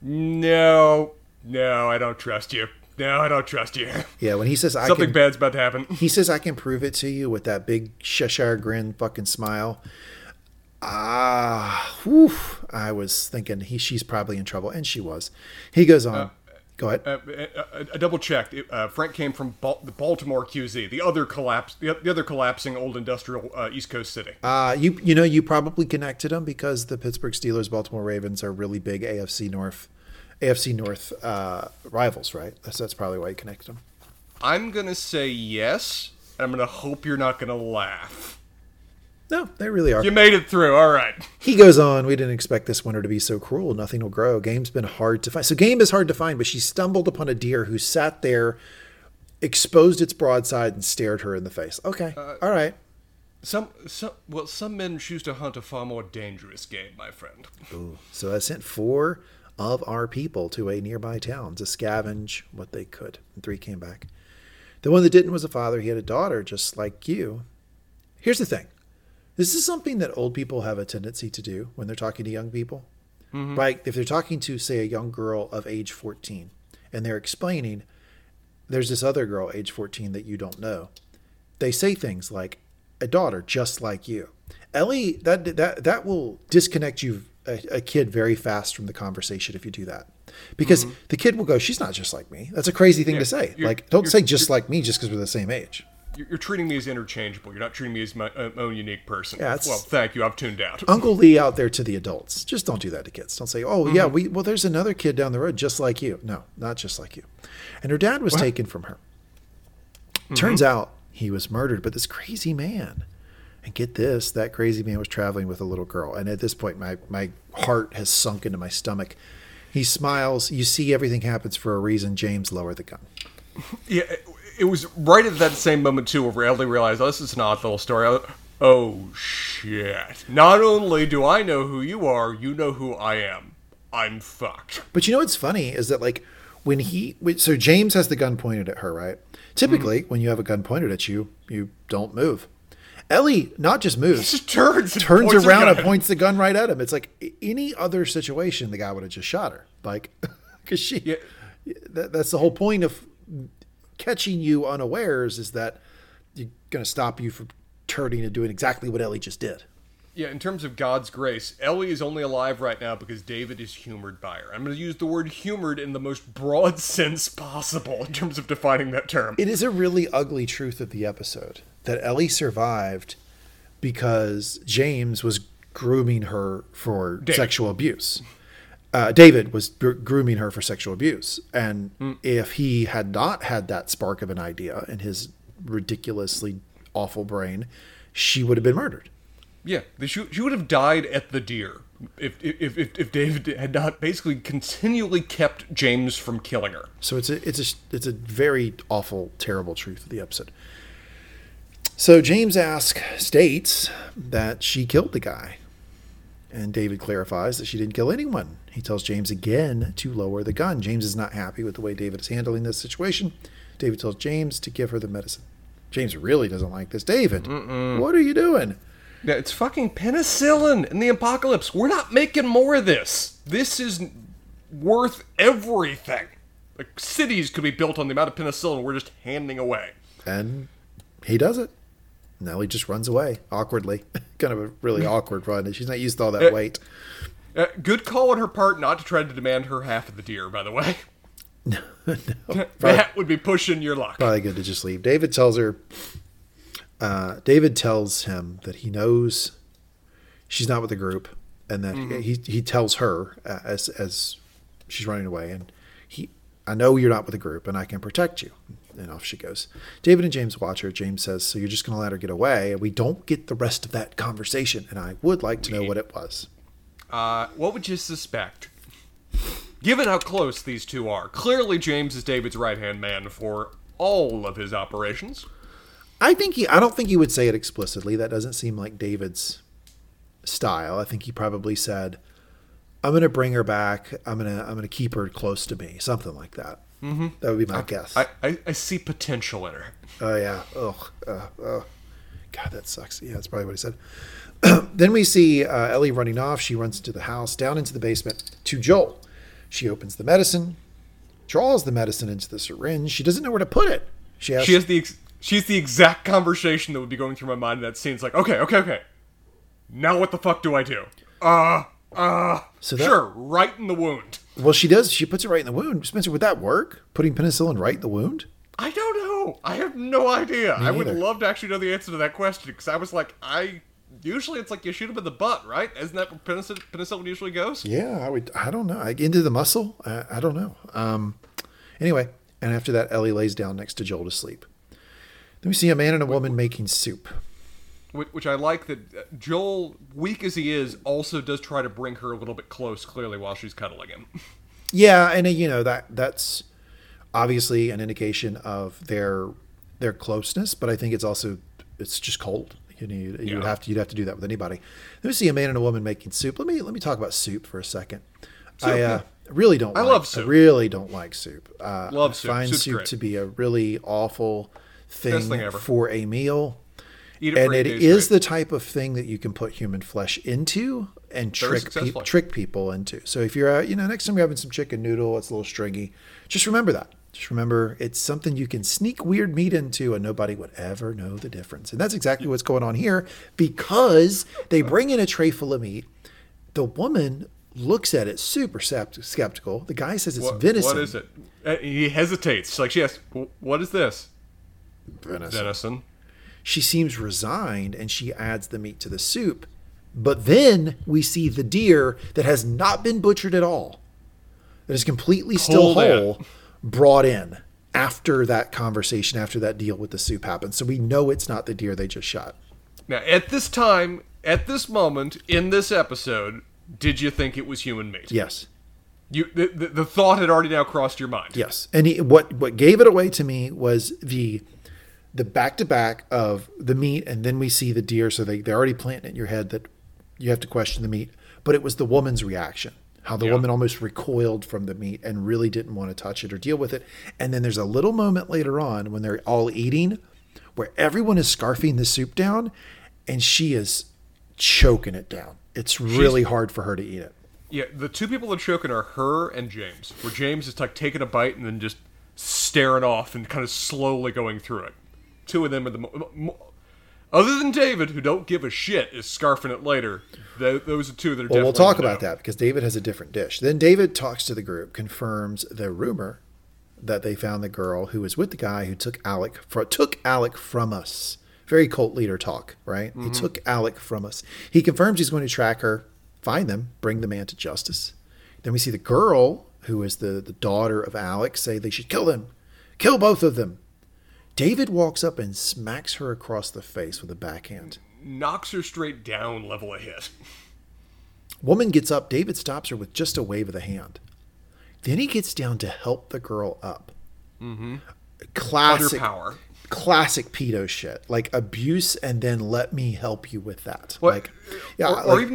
no, I don't trust you. No, I don't trust you. Yeah, when he says something bad's about to happen. He says, I can prove it to you with that big Cheshire grin fucking smile. I was thinking she's probably in trouble, and she was. He goes on. Go ahead. I double checked. Frank came from the Baltimore QZ, the other collapsing old industrial East Coast city. You probably connected them because the Pittsburgh Steelers, Baltimore Ravens are really big AFC North rivals, right? That's probably why you connected them. I'm gonna say yes, and I'm gonna hope you're not gonna laugh. No, they really are. You made it through. All right. He goes on. We didn't expect this winter to be so cruel. Nothing will grow. Game's been hard to find. So game is hard to find, but she stumbled upon a deer who sat there, exposed its broadside, and stared her in the face. Okay. All right. Some men choose to hunt a far more dangerous game, my friend. Ooh. So I sent 4 of our people to a nearby town to scavenge what they could. And 3 came back. The one that didn't was a father. He had a daughter just like you. Here's the thing. This is something that old people have a tendency to do when they're talking to young people. Mm-hmm. Like if they're talking to, say, a young girl of age 14 and they're explaining there's this other girl age 14 that you don't know. They say things like, a daughter just like you. Ellie, that will disconnect you, a kid, very fast from the conversation if you do that, because mm-hmm. the kid will go, she's not just like me. That's a crazy thing to say. Like, don't say just like me just because we're the same age. You're treating me as interchangeable. You're not treating me as my own unique person. Yeah, well, thank you. I've tuned out. Uncle Lee out there to the adults. Just don't do that to kids. Don't say, oh, mm-hmm. yeah, well, there's another kid down the road just like you. No, not just like you. And her dad was taken from her. Mm-hmm. Turns out he was murdered, but this crazy man. And get this, that crazy man was traveling with a little girl. And at this point, my heart has sunk into my stomach. He smiles. You see, everything happens for a reason. James lowered the gun. Yeah. It was right at that same moment, too, where Ellie realized, oh, this is an odd little story. Oh, shit. Not only do I know who you are, you know who I am. I'm fucked. But you know what's funny is that, like, when he... So James has the gun pointed at her, right? Typically, when you have a gun pointed at you, you don't move. Ellie not just moves. She just turns around and points the gun right at him. It's like any other situation, the guy would have just shot her. Like, because she... Yeah. That's the whole point of... catching you unawares is that you're going to stop you from turning and doing exactly what Ellie just did. Yeah, in terms of God's grace, Ellie is only alive right now because David is humored by her. I'm going to use the word humored in the most broad sense possible in terms of defining that term. It is a really ugly truth of the episode that Ellie survived because James was grooming her for sexual abuse. David was grooming her for sexual abuse. And if he had not had that spark of an idea in his ridiculously awful brain, she would have been murdered. Yeah, she would have died at the deer if David had not basically continually kept James from killing her. So it's a very awful, terrible truth of the episode. So James states that she killed the guy. And David clarifies that she didn't kill anyone. He tells James again to lower the gun. James is not happy with the way David is handling this situation. David tells James to give her the medicine. James really doesn't like this. David, what are you doing? Yeah, it's fucking penicillin in the apocalypse. We're not making more of this. This is worth everything. Like, cities could be built on the amount of penicillin we're just handing away. And he does it. Now he just runs away awkwardly. Kind of a really awkward run. She's not used to all that weight. Good call on her part not to try to demand her half of the deer, by the way. No, that would be pushing your luck. Probably good to just leave. David tells him that he knows she's not with the group, and that he tells her as she's running away, and I know you're not with the group, and I can protect you. And off she goes. David and James watch her. James says, so you're just going to let her get away? We don't get the rest of that conversation. And I would like to know what it was. What would you suspect? Given how close these two are, clearly James is David's right-hand man for all of his operations. I don't think he would say it explicitly. That doesn't seem like David's style. I think he probably said, I'm going to bring her back. I'm going to keep her close to me. Something like that. Mm-hmm. That would be my guess. I see potential in her. Oh, yeah. Oh, God, that sucks. Yeah, that's probably what he said. Then we see Ellie running off. She runs into the house, down into the basement, to Joel. She opens the medicine, draws the medicine into the syringe. She doesn't know where to put it. She's the exact conversation that would be going through my mind in that scene. It's like, okay. Now what the fuck do I do? Sure, right in the wound. Well, she does. She puts it right in the wound. Spencer, would that work? Putting penicillin right in the wound? I don't know. I have no idea. I would love to actually know the answer to that question, because I was like, usually it's like you shoot him in the butt, right? Isn't that where penicillin usually goes? Yeah, I would. I don't know. Into the muscle? I don't know. Anyway, and after that, Ellie lays down next to Joel to sleep. Then we see a man and a woman making soup. Which I like that Joel, weak as he is, also does try to bring her a little bit close, clearly, while she's cuddling him. Yeah, and that's obviously an indication of their closeness, but I think it's just cold. You'd have to do that with anybody. Let me see a man and a woman making soup. Let me talk about soup for a second. I really don't like soup. Love soup. I find soup to be a really awful thing for a meal. And it is the type of thing that you can put human flesh into and trick people into. So if you're next time you're having some chicken noodle, it's a little stringy. Just remember that. Just remember, it's something you can sneak weird meat into and nobody would ever know the difference. And that's exactly what's going on here, because they bring in a tray full of meat. The woman looks at it super skeptical. The guy says it's venison. What is it? He hesitates. Like she asks, what is this? Venison. She seems resigned and she adds the meat to the soup. But then we see the deer that has not been butchered at all, that is completely still whole, brought in after that conversation, after that deal with the soup happens. So we know it's not the deer they just shot. Now, at this time, at this moment, in this episode, did you think it was human meat? Yes. The thought had already now crossed your mind. Yes. And what gave it away to me was the back-to-back of the meat, and then we see the deer, so they're already planting it in your head that you have to question the meat. But it was the woman's reaction, how the woman almost recoiled from the meat and really didn't want to touch it or deal with it. And then there's a little moment later on when they're all eating where everyone is scarfing the soup down, and she is choking it down. It's really hard for her to eat it. Yeah, the two people that are choking are her and James, where James is like taking a bite and then just staring off and kind of slowly going through it. Two of them are the other than David, who don't give a shit, is scarfing it later. Those are two that are definitely. Well, we'll talk about that because David has a different dish. Then David talks to the group, confirms the rumor that they found the girl who was with the guy who took Alec from us. Very cult leader talk, right? Mm-hmm. He took Alec from us. He confirms he's going to track her, find them, bring the man to justice. Then we see the girl, who is the daughter of Alec, say they should kill them. Kill both of them. David walks up and smacks her across the face with a backhand. Knocks her straight down, level a hit. Woman gets up. David stops her with just a wave of the hand. Then he gets down to help the girl up. Mm-hmm. Classic power. Classic pedo shit. Like abuse and then let me help you with that. What? Like, yeah,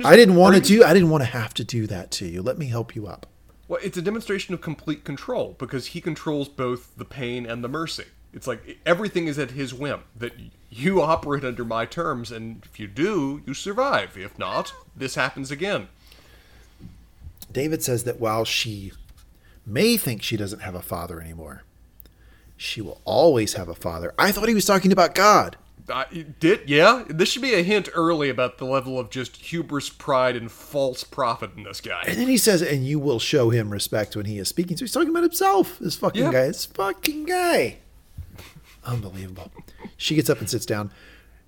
I didn't want to have to do that to you. Let me help you up. Well, it's a demonstration of complete control because he controls both the pain and the mercy. It's like everything is at his whim, that you operate under my terms, and if you do, you survive. If not, this happens again. David says that while she may think she doesn't have a father anymore, she will always have a father. I thought he was talking about God. This should be a hint early about the level of just hubris, pride, and false prophet in this guy. And then he says, and you will show him respect when he is speaking. So he's talking about himself, this fucking guy. Unbelievable. She gets up and sits down.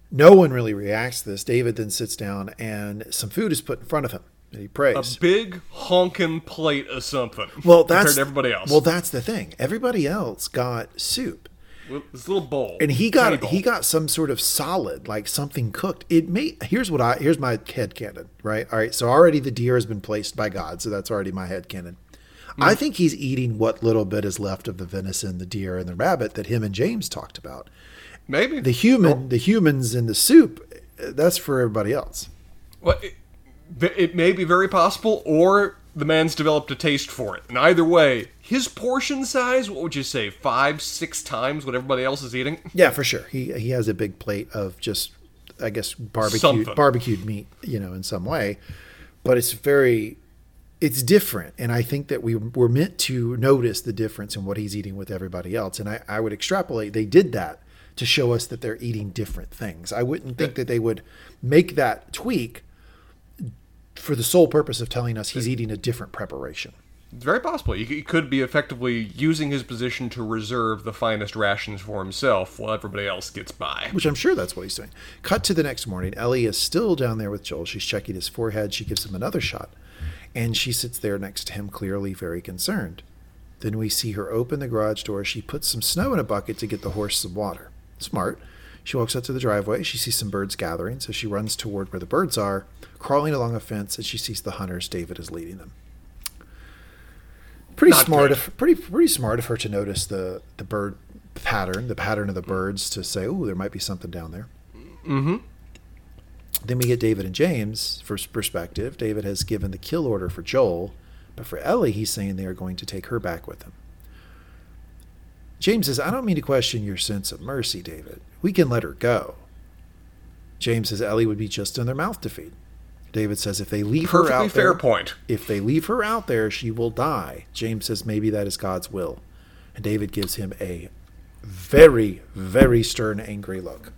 No one really reacts to this. David then sits down and some food is put in front of him and he prays. A big honking plate of something. Well, compared to everybody else. Well, that's the thing. Everybody else got soup. Well, this little bowl. And he got some sort of solid, like something cooked. Here's my headcanon, right? All right. So already the deer has been placed by God. So that's already my headcanon. I think he's eating what little bit is left of the venison, the deer, and the rabbit that him and James talked about. Maybe. The humans in the soup, that's for everybody else. Well, it may be very possible, or the man's developed a taste for it. And either way, his portion size, what would you say, 5-6 times what everybody else is eating? Yeah, for sure. He has a big plate of just, I guess, barbecued meat, in some way. But it's very... It's different, and I think that we were meant to notice the difference in what he's eating with everybody else, and I would extrapolate they did that to show us that they're eating different things. I wouldn't think that they would make that tweak for the sole purpose of telling us he's eating a different preparation. It's very possible. He could be effectively using his position to reserve the finest rations for himself while everybody else gets by. Which I'm sure that's what he's doing. Cut to the next morning. Ellie is still down there with Joel. She's checking his forehead. She gives him another shot. And she sits there next to him, clearly very concerned. Then we see her open the garage door. She puts some snow in a bucket to get the horse some water. Smart. She walks up to the driveway. She sees some birds gathering, so she runs toward where the birds are, crawling along a fence, and she sees the hunters. David is leading them. Pretty smart of her to notice the bird pattern, of the birds, to say, "Oh, there might be something down there." Mm-hmm. Then we get David and James for perspective. David has given the kill order for Joel, but for Ellie, he's saying they are going to take her back with them. James says, I don't mean to question your sense of mercy, David. We can let her go. James says Ellie would be just in their mouth to feed. David says if they leave her out there, she will die. James says maybe that is God's will. And David gives him a very, very stern, angry look.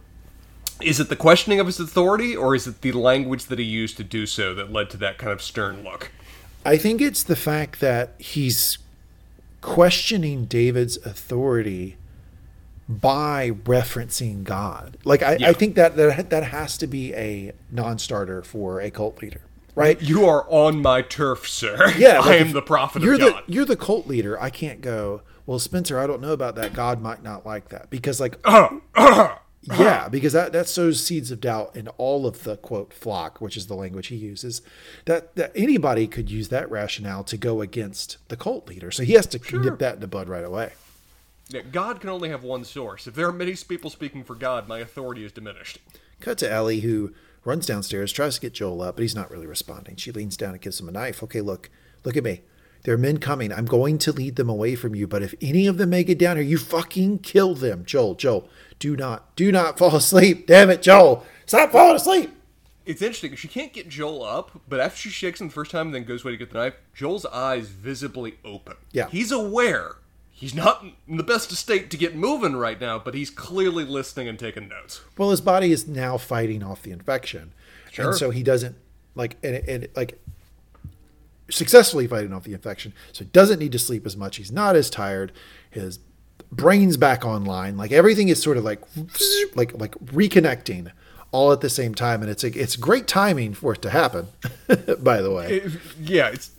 Is it the questioning of his authority, or is it the language that he used to do so that led to that kind of stern look? I think it's the fact that he's questioning David's authority by referencing God. Like, I think that has to be a non-starter for a cult leader, right? You are on my turf, sir. Yeah, like I am the prophet of God. You're the cult leader. I can't go, well, Spencer, I don't know about that. God might not like that. Because, like... Yeah, because that sows seeds of doubt in all of the, quote, flock, which is the language he uses, that anybody could use that rationale to go against the cult leader. So he has to nip that in the bud right away. Yeah, God can only have one source. If there are many people speaking for God, my authority is diminished. Cut to Ellie, who runs downstairs, tries to get Joel up, but he's not really responding. She leans down and gives him a knife. Okay, look at me. There are men coming. I'm going to lead them away from you, but if any of them make it down here, you fucking kill them. Joel, do not fall asleep. Damn it, Joel. Stop falling asleep. It's interesting. She can't get Joel up, but after she shakes him the first time and then goes away to get the knife, Joel's eyes visibly open. Yeah. He's aware. He's not in the best state to get moving right now, but he's clearly listening and taking notes. Well, his body is now fighting off the infection. Sure. And so he doesn't, successfully fighting off the infection, so he doesn't need to sleep as much. He's not as tired. His brain's back online. Like, everything is sort of like reconnecting all at the same time, and it's great timing for it to happen. By the way, it's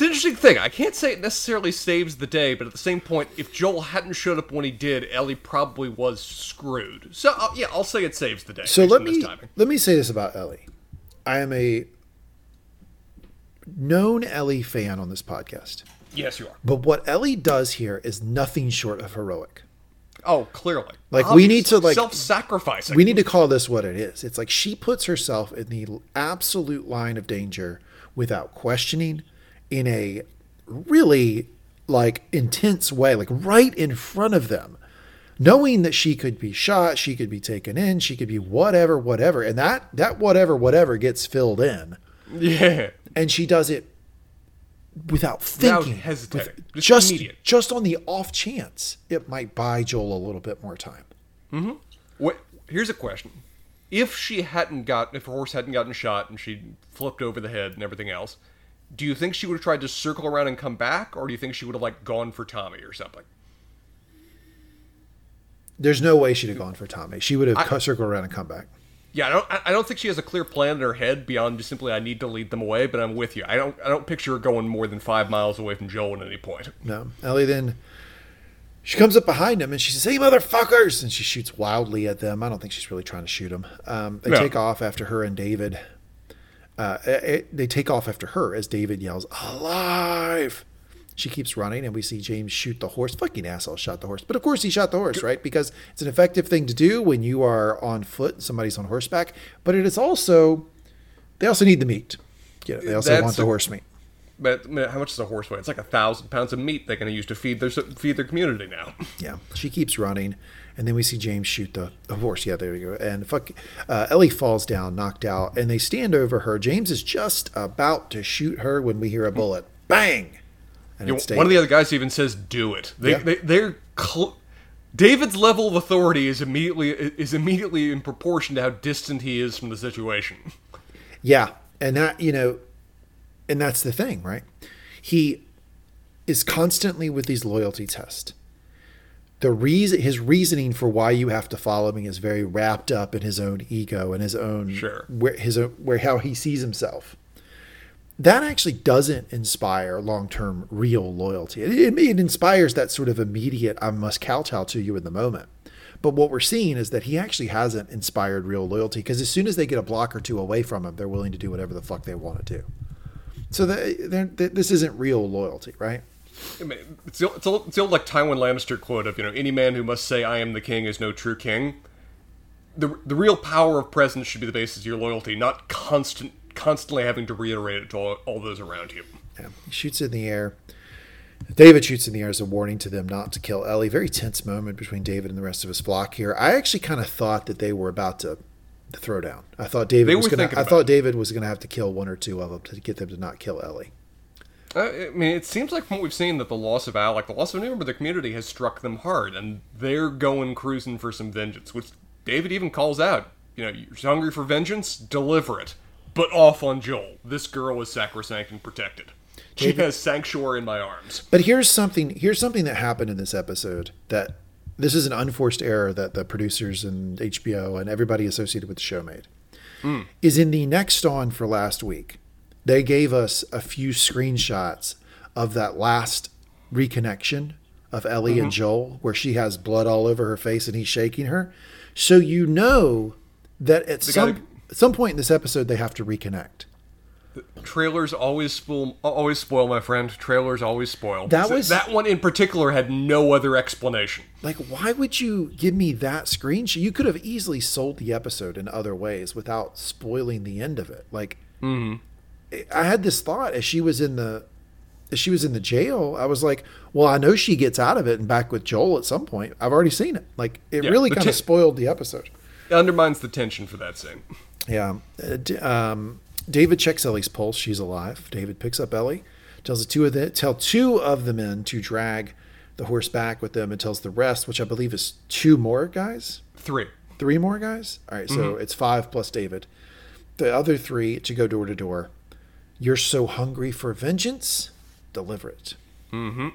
an interesting thing. I can't say it necessarily saves the day, but at the same point, if Joel hadn't showed up when he did, Ellie probably was screwed. So I'll say it saves the day. So let me say this about Ellie. I am a known Ellie fan on this podcast. Yes, you are. But what Ellie does here is nothing short of heroic. Oh, clearly. Like, obviously, we need to self-sacrificing. We need to call this what it is. It's like she puts herself in the absolute line of danger without questioning, in a really intense way, right in front of them, knowing that she could be shot, she could be taken in, she could be whatever, and that whatever gets filled in. Yeah. And she does it without thinking, hesitating, just on the off chance it might buy Joel a little bit more time. Mm-hmm. Here's a question: if her horse hadn't gotten shot and she flipped over the head and everything else, do you think she would have tried to circle around and come back, or do you think she would have gone for Tommy or something? There's no way she'd have gone for Tommy. She would have circled around and come back. Yeah, I don't think she has a clear plan in her head beyond just simply I need to lead them away, but I'm with you. I don't picture her going more than 5 miles away from Joel at any point. No. Ellie then, she comes up behind him and she says, "Hey, motherfuckers!" And she shoots wildly at them. I don't think she's really trying to shoot them. They take off after her and David. They take off after her as David yells, "Alive!" She keeps running, and we see James shoot the horse. Fucking asshole shot the horse. But of course he shot the horse, right? Because it's an effective thing to do when you are on foot and somebody's on horseback. But it is also, they also need the meat. You know, they also want the horse meat. But how much does a horse weigh? It's 1,000 pounds of meat they're going to use to feed their community now. Yeah. She keeps running, and then we see James shoot the horse. Yeah, there we go. And Ellie falls down, knocked out, and they stand over her. James is just about to shoot her when we hear a bullet. Bang! One of the other guys even says, "Do it." David's level of authority is immediately in proportion to how distant he is from the situation. Yeah, and that and that's the thing, right? He is constantly with these loyalty tests. His reasoning for why you have to follow me is very wrapped up in his own ego and his own how he sees himself. That actually doesn't inspire long-term real loyalty. It inspires that sort of immediate, I must kowtow to you in the moment. But what we're seeing is that he actually hasn't inspired real loyalty, because as soon as they get a block or two away from him, they're willing to do whatever the fuck they want to do. So this isn't real loyalty, right? I mean, it's the old Tywin Lannister quote of, any man who must say I am the king is no true king. The real power of presence should be the basis of your loyalty, not constantly having to reiterate it to all those around you. Yeah. He shoots in the air. David shoots in the air as a warning to them not to kill Ellie. Very tense moment between David and the rest of his flock here. I actually kind of thought that they were about to throw down. I thought David was going to have to kill one or two of them to get them to not kill Ellie. I mean, it seems like from what we've seen that the loss of Alec, the loss of a member of the community has struck them hard, and they're going cruising for some vengeance, which David even calls out. You know, you're hungry for vengeance? Deliver it. But off on Joel. This girl is sacrosanct and protected. David, she has sanctuary in my arms. But here's something that happened in this episode that this is an unforced error that the producers and HBO and everybody associated with the show made. Is in the next on for last week, they gave us a few screenshots of that last reconnection of Ellie and Joel, where she has blood all over her face and he's shaking her. So you know that at some point in this episode, they have to reconnect. Trailers always spoil, my friend. Trailers always spoil. That one in particular had no other explanation. Like, why would you give me that screenshot? You could have easily sold the episode in other ways without spoiling the end of it. Like, I had this thought as she was in the jail. I was like, well, I know she gets out of it and back with Joel at some point. I've already seen it. Like, it really kind of spoiled the episode. It undermines the tension for that scene. Yeah. David checks Ellie's pulse. She's alive. David picks up Ellie, tells two of the men to drag the horse back with them, and tells the rest, which I believe is two more guys. Three more guys. All right. So it's five plus David. The other three to go door to door. You're so hungry for vengeance. Deliver it. Then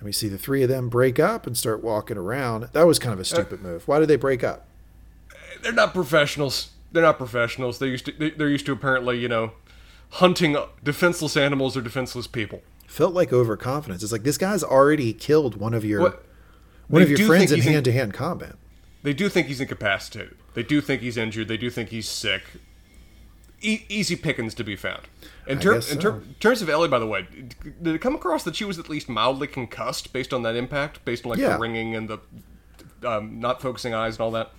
we see the three of them break up and start walking around. That was kind of a stupid move. Why did they break up? They're not professionals. They're used to apparently, you know, hunting defenseless animals or defenseless people. Felt like overconfidence. It's like, this guy's already killed one of your friends in hand-to-hand combat. They do think he's incapacitated. They do think he's injured. They do think he's sick. Easy pickings to be found. In terms of Ellie, by the way, did it come across that she was at least mildly concussed based on that impact, based on the ringing and the not focusing eyes and all that?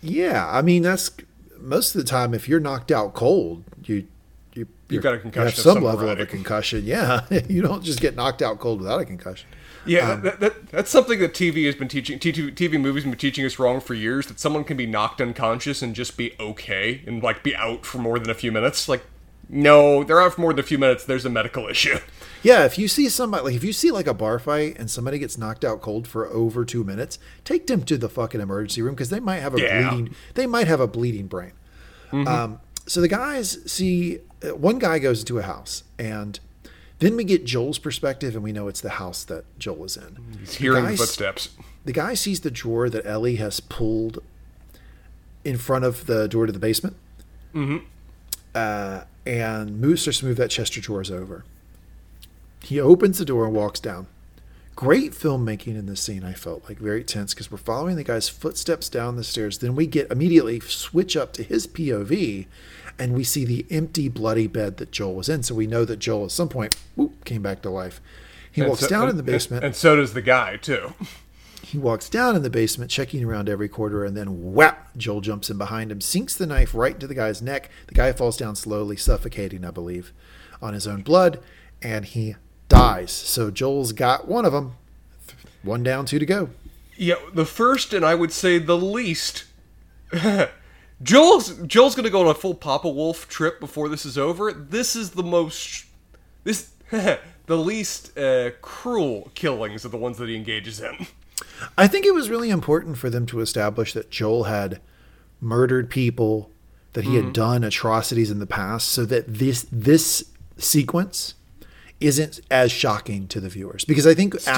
Yeah, I mean, that's... most of the time, if you're knocked out cold, you've got a concussion. You have some level of a concussion. Yeah, you don't just get knocked out cold without a concussion. Yeah, that's something that TV has been teaching. TV movies have been teaching us wrong for years. That someone can be knocked unconscious and just be okay and like be out for more than a few minutes. Like, no, they're out for more than a few minutes. There's a medical issue. Yeah, if you see somebody, like if you see like a bar fight and somebody gets knocked out cold for over 2 minutes, take them to the fucking emergency room because they might have a bleeding. They might have a bleeding brain. So the guys see one guy goes into a house, and then we get Joel's perspective, and we know it's the house that Joel is in. He's hearing footsteps. The guy sees the drawer that Ellie has pulled in front of the door to the basement, and moves starts to move that chest of drawers over. He opens the door and walks down. Great filmmaking in this scene, I felt like very tense because we're following the guy's footsteps down the stairs. Then we get immediately switch up to his POV and we see the empty bloody bed that Joel was in. So we know that Joel at some point came back to life. He walks down in the basement. And so does the guy too. He walks down in the basement, checking around every corner, and then whap, Joel jumps in behind him, sinks the knife right into the guy's neck. The guy falls down slowly, suffocating, I believe, on his own blood, and he dies. So Joel's got one of them. One down, two to go. Yeah, the first and I would say the least. Joel's going to go on a full Papa Wolf trip before this is over. This is the most... the least cruel killings are the ones that he engages in. I think it was really important for them to establish that Joel had murdered people, that he had done atrocities in the past, so that this sequence... isn't as shocking to the viewers, because I think it's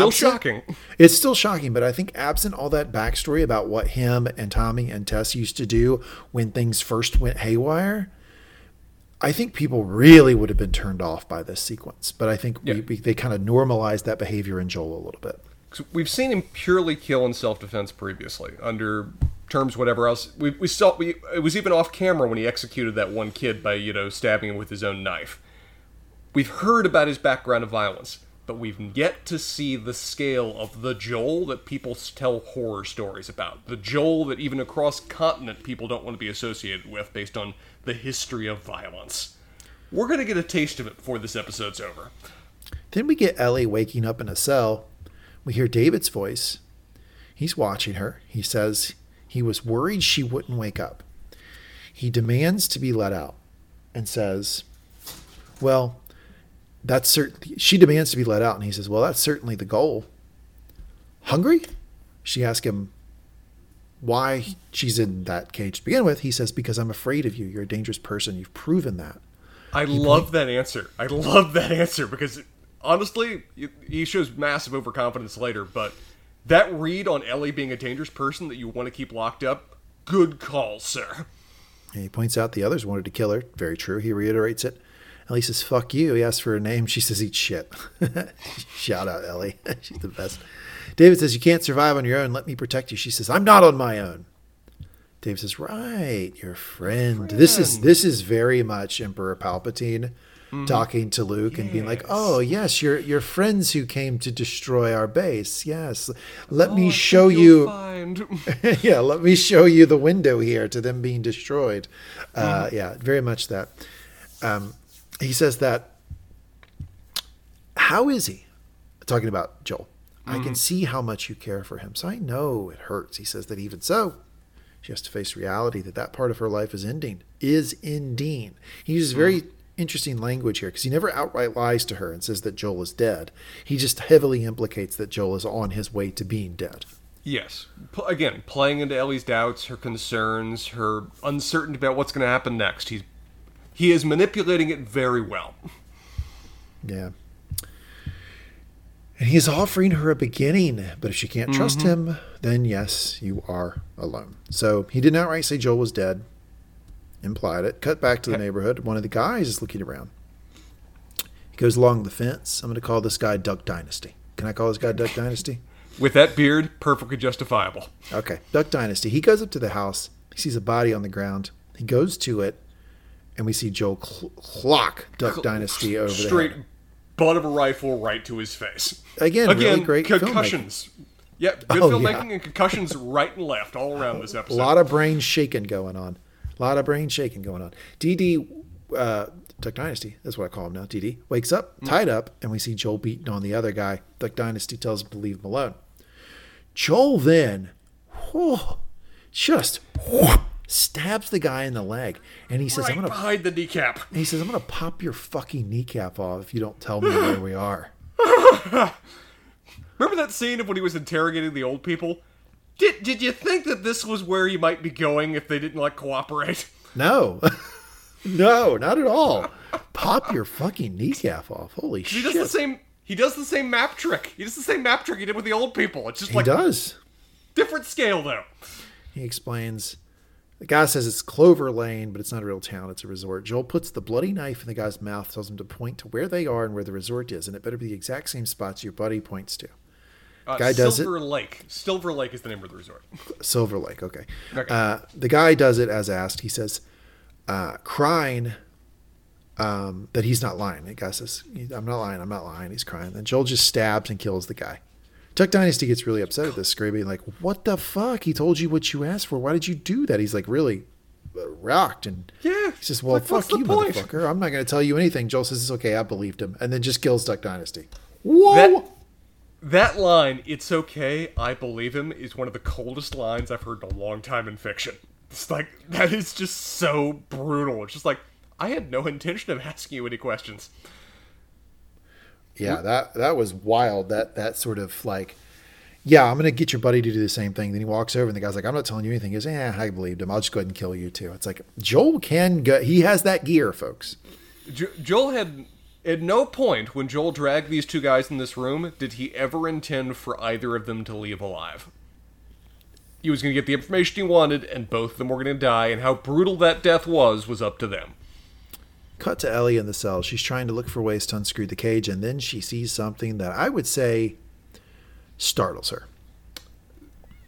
still shocking, but I think absent all that backstory about what him and Tommy and Tess used to do when things first went haywire, I think people really would have been turned off by this sequence. But I think they kind of normalized that behavior in Joel a little bit. So we've seen him purely kill in self-defense previously under terms, whatever else we saw. It was even off camera when he executed that one kid by, you know, stabbing him with his own knife. We've heard about his background of violence, but we've yet to see the scale of the Joel that people tell horror stories about. The Joel that even across continent people don't want to be associated with based on the history of violence. We're going to get a taste of it before this episode's over. Then we get Ellie waking up in a cell. We hear David's voice. He's watching her. He says he was worried she wouldn't wake up. He demands to be let out and says, well... that's certainly, she demands to be let out. And he says, well, that's certainly the goal. Hungry? She asks him why she's in that cage to begin with. He says, because I'm afraid of you. You're a dangerous person. You've proven that. I love that answer. I love that answer because honestly, he shows massive overconfidence later, but that read on Ellie being a dangerous person that you want to keep locked up, good call, sir. And he points out the others wanted to kill her. Very true. He reiterates it. Ellie says, fuck you. He asks for her name. She says, eat shit. Shout out, Ellie. She's the best. David says, you can't survive on your own. Let me protect you. She says, I'm not on my own. David says, right, your friend. This is very much Emperor Palpatine talking to Luke and being like, oh, yes, your friends who came to destroy our base. Yes. Let me show you the window here to them being destroyed. Yeah, very much that. He says that. How is he? Talking about Joel. I can see how much you care for him. So I know it hurts. He says that even so, she has to face reality that part of her life is ending. He uses very interesting language here because he never outright lies to her and says that Joel is dead. He just heavily implicates that Joel is on his way to being dead. Yes. Again, playing into Ellie's doubts, her concerns, her uncertainty about what's going to happen next. He is manipulating it very well. Yeah. And he is offering her a beginning, but if she can't trust him, then yes, you are alone. So he did not outright say Joel was dead. Implied it. Cut back to the neighborhood. One of the guys is looking around. He goes along the fence. I'm going to call this guy Duck Dynasty. Can I call this guy Duck Dynasty? With that beard, perfectly justifiable. Okay. Duck Dynasty. He goes up to the house. He sees a body on the ground. He goes to it, and we see Joel clock Duck Dynasty over there. Straight butt of a rifle right to his face. Again really great concussions. Filmmaking. Yeah, good filmmaking and concussions right and left all around this episode. A lot of brain shaking going on. DD, Duck Dynasty, that's what I call him now, DD, wakes up, tied up, and we see Joel beating on the other guy. Duck Dynasty tells him to leave him alone. Joel then stabs the guy in the leg, and he says, "I'm going to hide the kneecap." And he says, "I'm going to pop your fucking kneecap off if you don't tell me where we are." Remember that scene of when he was interrogating the old people? Did you think that this was where you might be going if they didn't cooperate? No, no, not at all. Pop your fucking kneecap off! Holy shit! He does the same map trick. He does the same map trick he did with the old people. It's just different scale though. He explains. The guy says it's Clover Lane, but it's not a real town. It's a resort. Joel puts the bloody knife in the guy's mouth, tells him to point to where they are and where the resort is, and it better be the exact same spots your buddy points to. The guy does it. Silver Lake. Silver Lake is the name of the resort. Silver Lake, okay. The guy does it as asked. He says, crying that he's not lying. The guy says, I'm not lying. He's crying. Then Joel just stabs and kills the guy. Duck Dynasty gets really upset at this, screaming like, what the fuck? He told you what you asked for. Why did you do that? He's really rocked. And he says, well, fuck you, motherfucker. I'm not going to tell you anything. Joel says, it's okay. I believed him. And then just kills Duck Dynasty. Whoa! That line, it's okay. I believe him, is one of the coldest lines I've heard in a long time in fiction. It's like, that is just so brutal. It's just like, I had no intention of asking you any questions. Yeah, that was wild. That sort of I'm going to get your buddy to do the same thing. Then he walks over and the guy's like, I'm not telling you anything. He goes, I believed him. I'll just go ahead and kill you too. It's like, Joel can go. He has that gear, folks. Joel had, at no point when Joel dragged these two guys in this room, did he ever intend for either of them to leave alive. He was going to get the information he wanted and both of them were going to die. And how brutal that death was up to them. Cut to Ellie in the cell. She's trying to look for ways to unscrew the cage, and then she sees something that I would say startles her.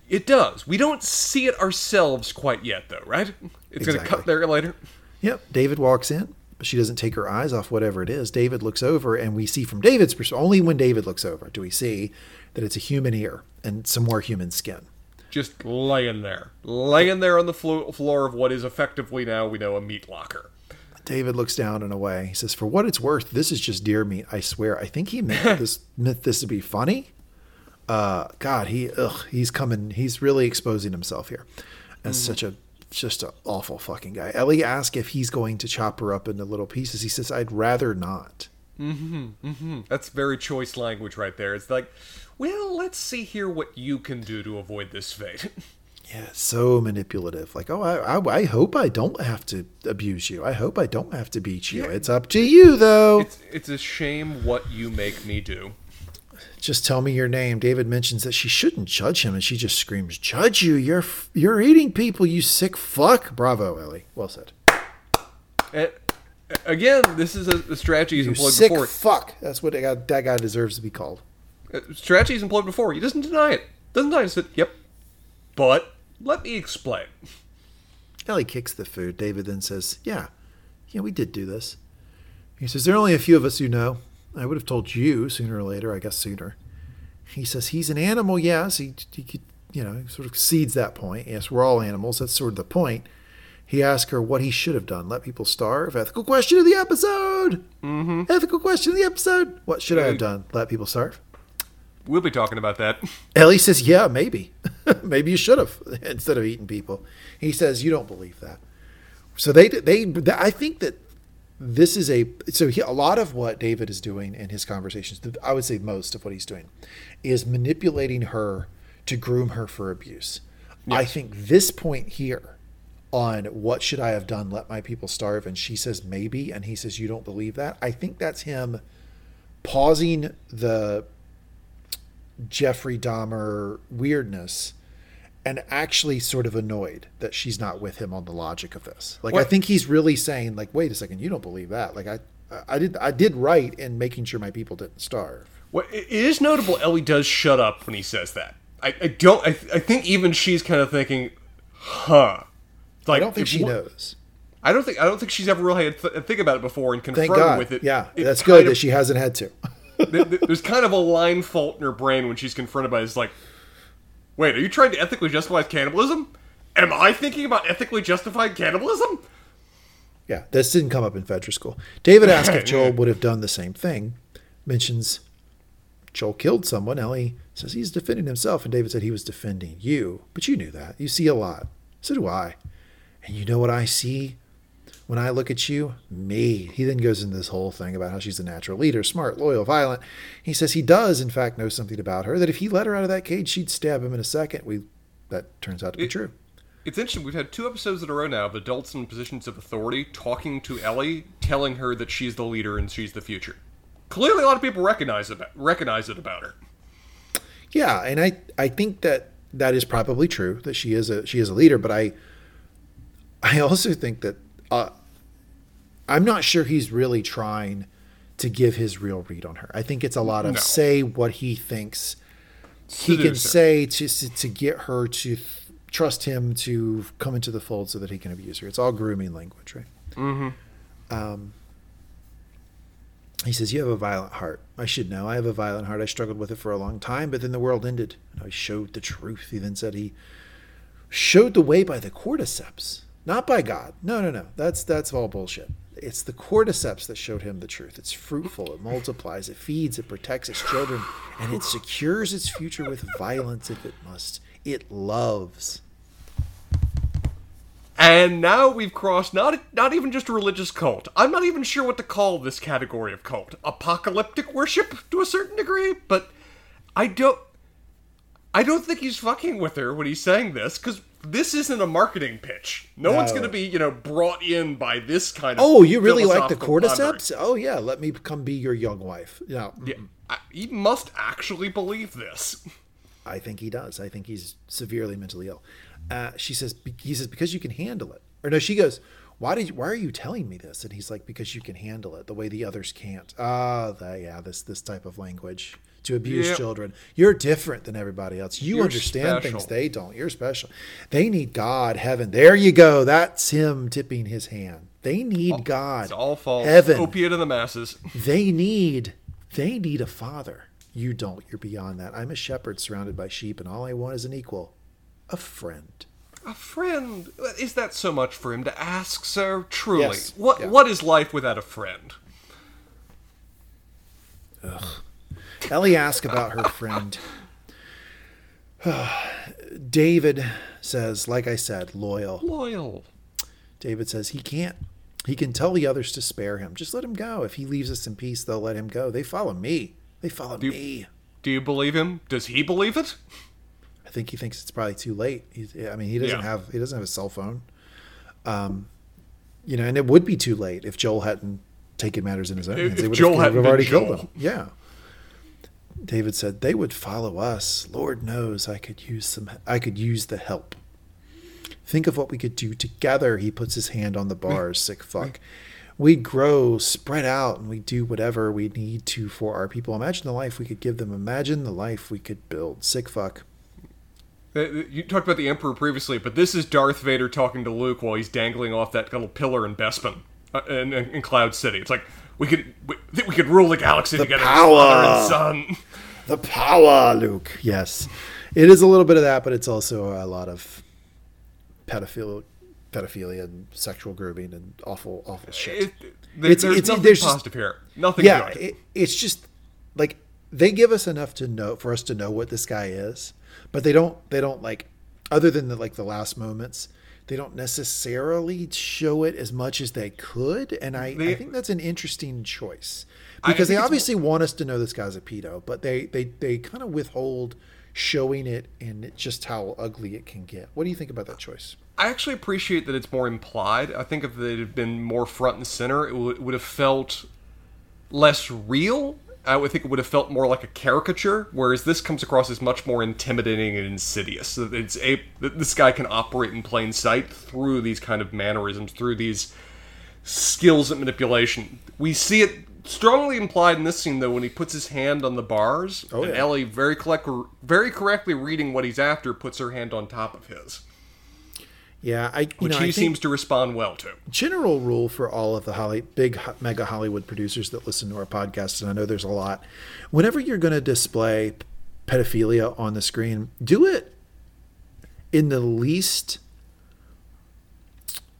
It does. We don't see it ourselves quite yet, though, right? It's going to cut there later. Yep. David walks in, but she doesn't take her eyes off whatever it is. David looks over, and we see from David's perspective, only when David looks over do we see that it's a human ear and some more human skin. Just laying there on the floor of what is effectively now, we know, a meat locker. David looks down and away. He says, for what it's worth, this is just deer meat, I swear. I think he meant this to be funny. God, he's coming. He's really exposing himself here as just an awful fucking guy. Ellie asks if he's going to chop her up into little pieces. He says, I'd rather not. That's very choice language right there. It's like, well, let's see here what you can do to avoid this fate. Yeah, so manipulative. Like, oh, I hope I don't have to abuse you. I hope I don't have to beat you. Yeah. It's up to you, though. It's a shame what you make me do. Just tell me your name. David mentions that she shouldn't judge him, and she just screams, "Judge you! You're eating people, you sick fuck!" Bravo, Ellie. Well said. Again, this is a strategy he's employed sick before. Fuck. That's what that guy deserves to be called. Strategy he's employed before. He doesn't deny it. Doesn't deny it. Said, yep. But let me explain. Ellie kicks the food. David then says, yeah, we did do this. He says, there are only a few of us who know. I would have told you sooner or later, I guess sooner. He says, he's an animal, yes. He sort of exceeds that point. Yes, we're all animals. That's sort of the point. He asks her what he should have done. Let people starve? Ethical question of the episode! Mm-hmm. Ethical question of the episode! What should I have done? Let people starve? We'll be talking about that. Ellie says, yeah, maybe. Maybe you should have, instead of eating people. He says, you don't believe that. So they I think that this is a lot of what David is doing in his conversations, I would say most of what he's doing, is manipulating her to groom her for abuse. Yes. I think this point here on what should I have done, let my people starve, and she says maybe, and he says you don't believe that, I think that's him pausing the Jeffrey Dahmer weirdness and actually sort of annoyed that she's not with him on the logic of this. Like, what? I think he's really saying, like, wait a second, you don't believe that. Like, I did right in making sure my people didn't starve. Well, it is notable Ellie does shut up when he says that. I think even she's kind of thinking, huh. Like, I don't think she knows. I don't think she's ever really had to think about it before and confronted with it. Yeah, that's good that she hasn't had to. There's kind of a line fault in her brain when she's confronted by it. It's like, wait, are you trying to ethically justify cannibalism? Am I thinking about ethically justifying cannibalism? Yeah, this didn't come up in Fetcher School. David asks if Joel would have done the same thing. Mentions Joel killed someone. Ellie says he's defending himself. And David said he was defending you. But you knew that. You see a lot. So do I. And you know what I see? When I look at you, me. He then goes into this whole thing about how she's a natural leader, smart, loyal, violent. He says he does, in fact, know something about her, that if he let her out of that cage, she'd stab him in a second. That turns out to be true. It's interesting. We've had 2 episodes in a row now of adults in positions of authority talking to Ellie, telling her that she's the leader and she's the future. Clearly, a lot of people recognize it about her. Yeah, and I think that is probably true, that she is a leader, but I also think that I'm not sure he's really trying to give his real read on her. I think it's a lot of say what he thinks he can say to get her to trust him to come into the fold so that he can abuse her. It's all grooming language, right? Mm-hmm. He says, you have a violent heart. I should know. I have a violent heart. I struggled with it for a long time, but then the world ended. And I showed the truth. He then said he showed the way by the cordyceps. Not by God. No. That's all bullshit. It's the cordyceps that showed him the truth. It's fruitful. It multiplies. It feeds. It protects its children. And it secures its future with violence if it must. It loves. And now we've crossed not even just a religious cult. I'm not even sure what to call this category of cult. Apocalyptic worship to a certain degree. But I don't think he's fucking with her when he's saying this, because this isn't a marketing pitch. No one's going to be, brought in by this kind of. Oh, you really like the cordyceps? Pondering. Oh, yeah. Let me come be your young wife. Yeah. He must actually believe this. I think he does. I think he's severely mentally ill. He says, because you can handle it. Or no, she goes, why are you telling me this? And he's like, because you can handle it the way the others can't. This type of language. To abuse children. You're different than everybody else. You're understand special. Things they don't. You're special. They need God, heaven. There you go. That's him tipping his hand. They need God. It's all false. Heaven. Opiate of the masses. They need a father. You don't. You're beyond that. I'm a shepherd surrounded by sheep, and all I want is an equal. A friend. A friend. Is that so much for him to ask, sir? Truly. Yes. What is life without a friend? Ugh. Ellie asks about her friend. David says, like I said, loyal. David says he can't. He can tell the others to spare him. Just let him go. If he leaves us in peace, they'll let him go. They follow me. They follow me. Do you believe him? Does he believe it? I think he thinks it's probably too late. He doesn't have a cell phone. And it would be too late if Joel hadn't taken matters in his own hands. They would have already killed him. Yeah. David said they would follow us. Lord knows I could use the help. Think of what we could do together. He puts his hand on the bars, sick fuck. We'd grow, spread out, and we'd do whatever we need to for our people. Imagine the life we could give them. Imagine the life we could build. Sick fuck. You talked about the Emperor previously, but this is Darth Vader talking to Luke while he's dangling off that little pillar in Bespin, in Cloud City. It's like, we could rule the galaxy together. Father and son. The power, Luke. Yes. It is a little bit of that, but it's also a lot of pedophilia and sexual grooming and awful shit. There's positive here. Nothing. Yeah, it's just like they give us enough to know for us to know what this guy is, but they don't like, other than the last moments, they don't necessarily show it as much as they could. And I think that's an interesting choice, because they obviously want us to know this guy's a pedo, but they kind of withhold showing it and just how ugly it can get. What do you think about that choice? I actually appreciate that it's more implied. I think if it had been more front and center, it would have felt less real. I would think it would have felt more like a caricature, whereas this comes across as much more intimidating and insidious. So this guy can operate in plain sight through these kind of mannerisms, through these skills at manipulation. We see it strongly implied in this scene, though, when he puts his hand on the bars, and Ellie, very correctly reading what he's after, puts her hand on top of his. Yeah, I seems to respond well to. General rule for all of the big mega Hollywood producers that listen to our podcast, and I know there's a lot. Whenever you're going to display pedophilia on the screen, do it in the least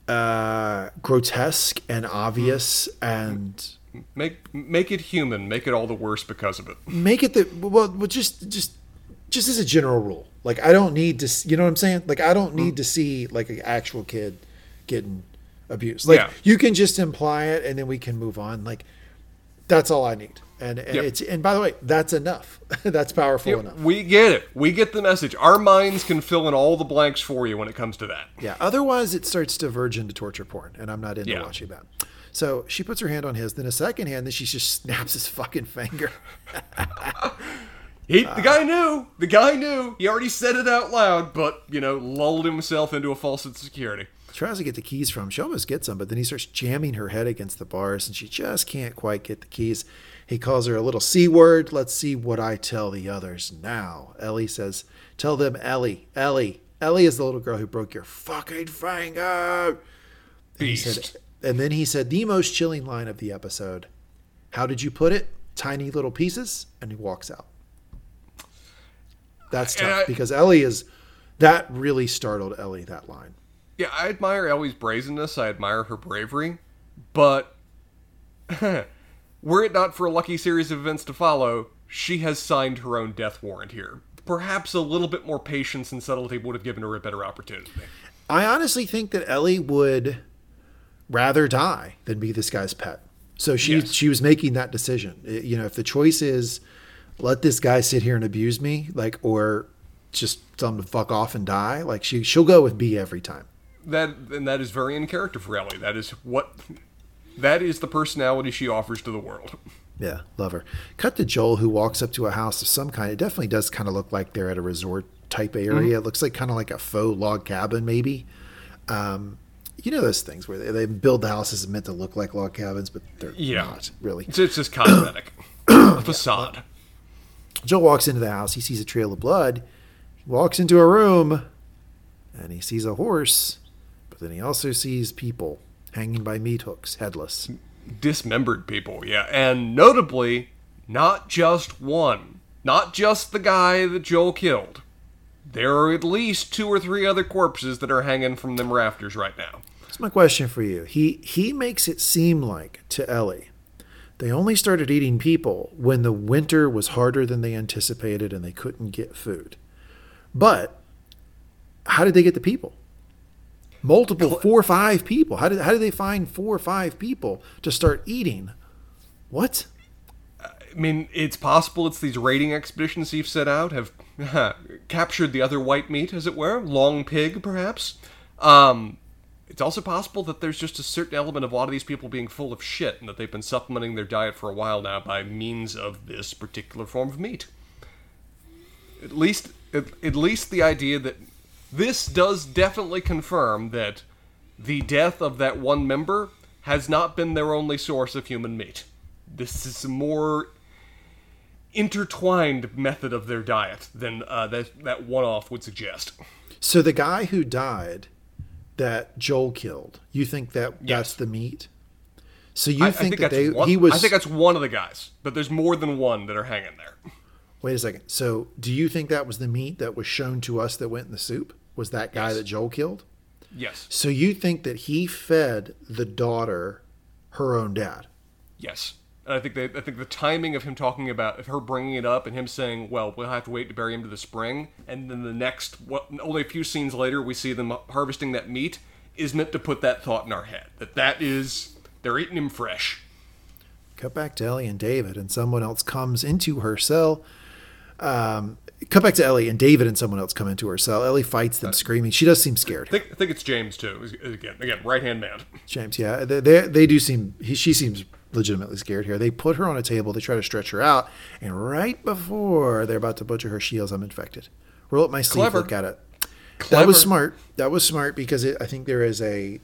grotesque and obvious and. Make it human. Make it all the worse because of it. Make it just as a general rule. Like, I don't need to, you know what I'm saying? Like, I don't need to see like an actual kid getting abused. Like, you can just imply it and then we can move on. Like, that's all I need. And it's, and by the way, that's enough. That's powerful enough. We get it. We get the message. Our minds can fill in all the blanks for you when it comes to that. Yeah. Otherwise it starts to verge into torture porn, and I'm not into watching that. So she puts her hand on his, then a second hand, then she just snaps his fucking finger. The guy knew. He already said it out loud, but, lulled himself into a false sense of security. Tries to get the keys from him. She almost gets them, but then he starts jamming her head against the bars, and she just can't quite get the keys. He calls her a little C word. Let's see what I tell the others now. Ellie says, tell them Ellie. Ellie is the little girl who broke your fucking finger. Beast. And then he said the most chilling line of the episode. How did you put it? Tiny little pieces. And he walks out. That's tough, because Ellie that really startled Ellie, that line. Yeah, I admire Ellie's brazenness. I admire her bravery. But were it not for a lucky series of events to follow, she has signed her own death warrant here. Perhaps a little bit more patience and subtlety would have given her a better opportunity. I honestly think that Ellie would rather die than be this guy's pet. So she was making that decision. If the choice is let this guy sit here and abuse me, like, or just tell him to fuck off and die, like, she'll go with B every time. That is very in character for Ellie. That is the personality she offers to the world. Yeah, love her. Cut to Joel, who walks up to a house of some kind. It definitely does kind of look like they're at a resort type area. Mm-hmm. It looks like kind of like a faux log cabin, maybe. Those things where they build the houses meant to look like log cabins, but they're not really. It's just cosmetic. A facade. Joel walks into the house. He sees a trail of blood. He walks into a room, and he sees a horse, but then he also sees people hanging by meat hooks, headless. Dismembered people, yeah. And notably, not just one. Not just the guy that Joel killed. There are at least 2 or 3 other corpses that are hanging from them rafters right now. That's my question for you. He makes it seem like, to Ellie, they only started eating people when the winter was harder than they anticipated and they couldn't get food. But how did they get the people? multiple 4 or 5 people. How did they find 4 or 5 people to start eating? What? I mean, it's possible it's these raiding expeditions you've set out have captured the other white meat, as it were. Long pig, perhaps. It's also possible that there's just a certain element of a lot of these people being full of shit and that they've been supplementing their diet for a while now by means of this particular form of meat. At least the idea that this does definitely confirm that the death of that one member has not been their only source of human meat. This is a more intertwined method of their diet than that one-off would suggest. So the guy who died that Joel killed, you think that that's the meat? So you think that he was... I think that's one of the guys, but there's more than one that are hanging there. Wait a second. So do you think that was the meat that was shown to us that went in the soup? Was that guy that Joel killed? Yes. So you think that he fed the daughter her own dad? Yes. And I think the timing of him talking about her bringing it up and him saying, well, we'll have to wait to bury him to the spring. And then the next, only a few scenes later, we see them harvesting that meat is meant to put that thought in our head. That is, they're eating him fresh. Cut back to Ellie and David and someone else comes into her cell. Ellie fights them screaming. She does seem scared. I think it's James, too. Again, right-hand man. James, yeah. They do seem... She seems... legitimately scared here. They put her on a table. They try to stretch her out, and right before they're about to butcher her, she yells, "I'm infected." Roll up my sleeve. Clever. Look at it. Clever. That was smart because I think there is a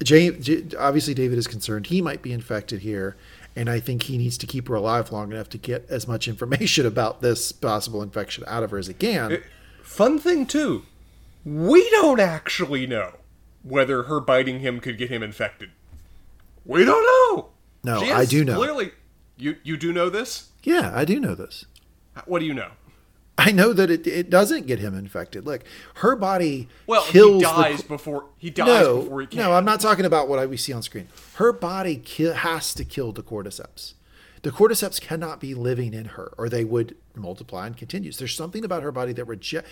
James. Obviously, David is concerned he might be infected here, and I think he needs to keep her alive long enough to get as much information about this possible infection out of her as he can. Fun thing too, we don't actually know whether her biting him could get him infected. We don't know. No, I do know. Clearly, you do know this? Yeah, I do know this. What do you know? I know that it doesn't get him infected. Look, her body kills... Well, he dies before he can. No, I'm not talking about what we see on screen. Her body has to kill the cordyceps. The cordyceps cannot be living in her, or they would multiply and continue. There's something about her body that the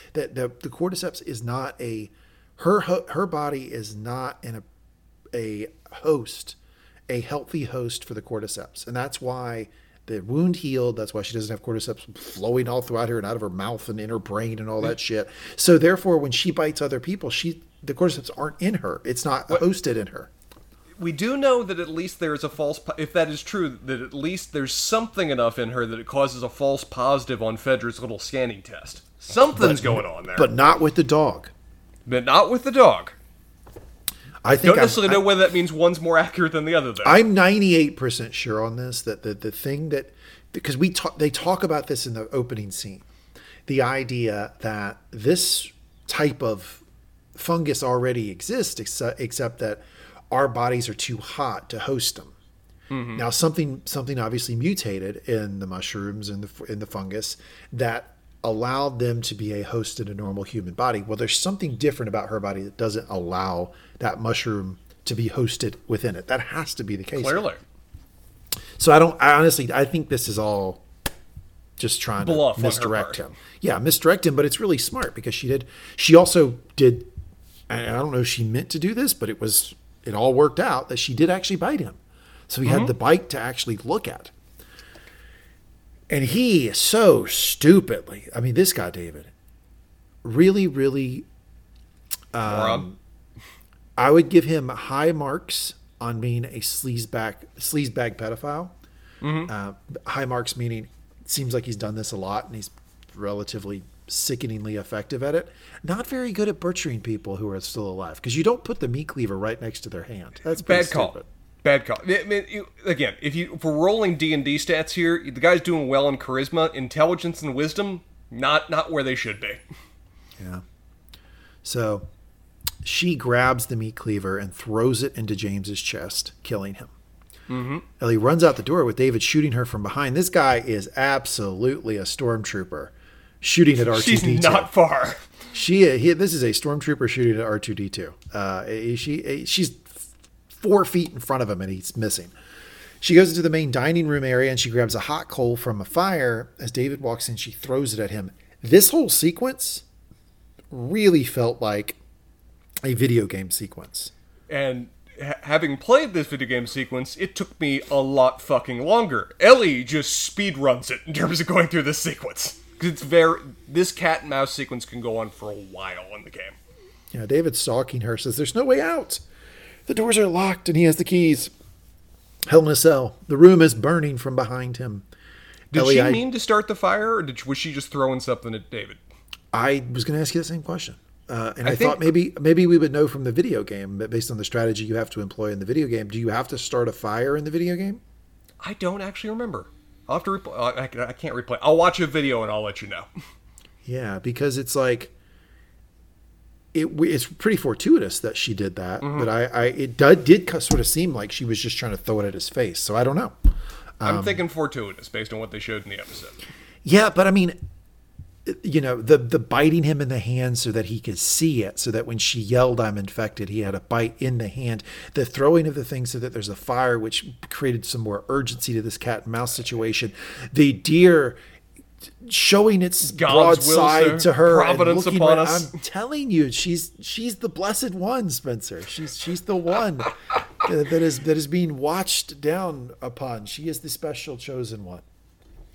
cordyceps is not a... Her body is not in a host... a healthy host for the cordyceps. And that's why the wound healed. That's why she doesn't have cordyceps flowing all throughout her and out of her mouth and in her brain and all that shit. So therefore, when she bites other people, the cordyceps aren't in her. It's not hosted in her. We do know that at least there is a false... If that is true, that at least there's something enough in her that it causes a false positive on Fedra's little scanning test. Something's going on there. But not with the dog. I think don't necessarily know whether that means one's more accurate than the other, though. I'm 98% sure on this, that the thing that... Because they talk about this in the opening scene. The idea that this type of fungus already exists, except that our bodies are too hot to host them. Mm-hmm. Now, something obviously mutated in the mushrooms and in the fungus that allowed them to be a host in a normal human body. Well, there's something different about her body that doesn't allow that mushroom to be hosted within it. That has to be the case. Clearly. So I think this is all just trying to misdirect him. Yeah, misdirect him, but it's really smart because she also did, and I don't know if she meant to do this, but it all worked out that she did actually bite him. So he had the bite to actually look at. And he so stupidly, I mean, this guy, David, really, really, I would give him high marks on being a sleazebag pedophile. Mm-hmm. High marks meaning it seems like he's done this a lot and he's relatively sickeningly effective at it. Not very good at butchering people who are still alive because you don't put the meat cleaver right next to their hand. That's pretty stupid. Bad call. I mean, if we're rolling D&D stats here, the guy's doing well in charisma, intelligence, and wisdom. Not where they should be. Yeah. So she grabs the meat cleaver and throws it into James's chest, killing him. Mm-hmm. Ellie runs out the door with David shooting her from behind. This guy is absolutely a stormtrooper shooting at R2D2. She's not far. This is a stormtrooper shooting at R2D2. She's 4 feet in front of him and he's missing. She goes into the main dining room area and she grabs a hot coal from a fire. As David walks in, she throws it at him. This whole sequence really felt like a video game sequence. And having played this video game sequence, it took me a lot fucking longer. Ellie just speedruns it in terms of going through this sequence. Because it's very... This cat and mouse sequence can go on for a while in the game. Yeah, David stalking her says, "There's no way out. The doors are locked and he has the keys. Hell in a cell. The room is burning from behind him." Did Ellie, she mean to start the fire, or was she just throwing something at David? I was going to ask you that same question. And I thought maybe we would know from the video game, but based on the strategy you have to employ in the video game, do you have to start a fire in the video game? I don't actually remember. I'll have to I can't replay. I'll watch a video and I'll let you know. Yeah, because it's like, it's pretty fortuitous that she did that, mm-hmm. but it did sort of seem like she was just trying to throw it at his face. So I don't know. I'm thinking fortuitous based on what they showed in the episode. Yeah, but I mean, you know, the biting him in the hand so that he could see it, so that when she yelled, "I'm infected," he had a bite in the hand. The throwing of the thing so that there's a fire, which created some more urgency to this cat and mouse situation. The deer showing its broadside to her. Providence upon us. I'm telling you, she's the blessed one, Spencer. She's the one that is being watched down upon. She is the special chosen one.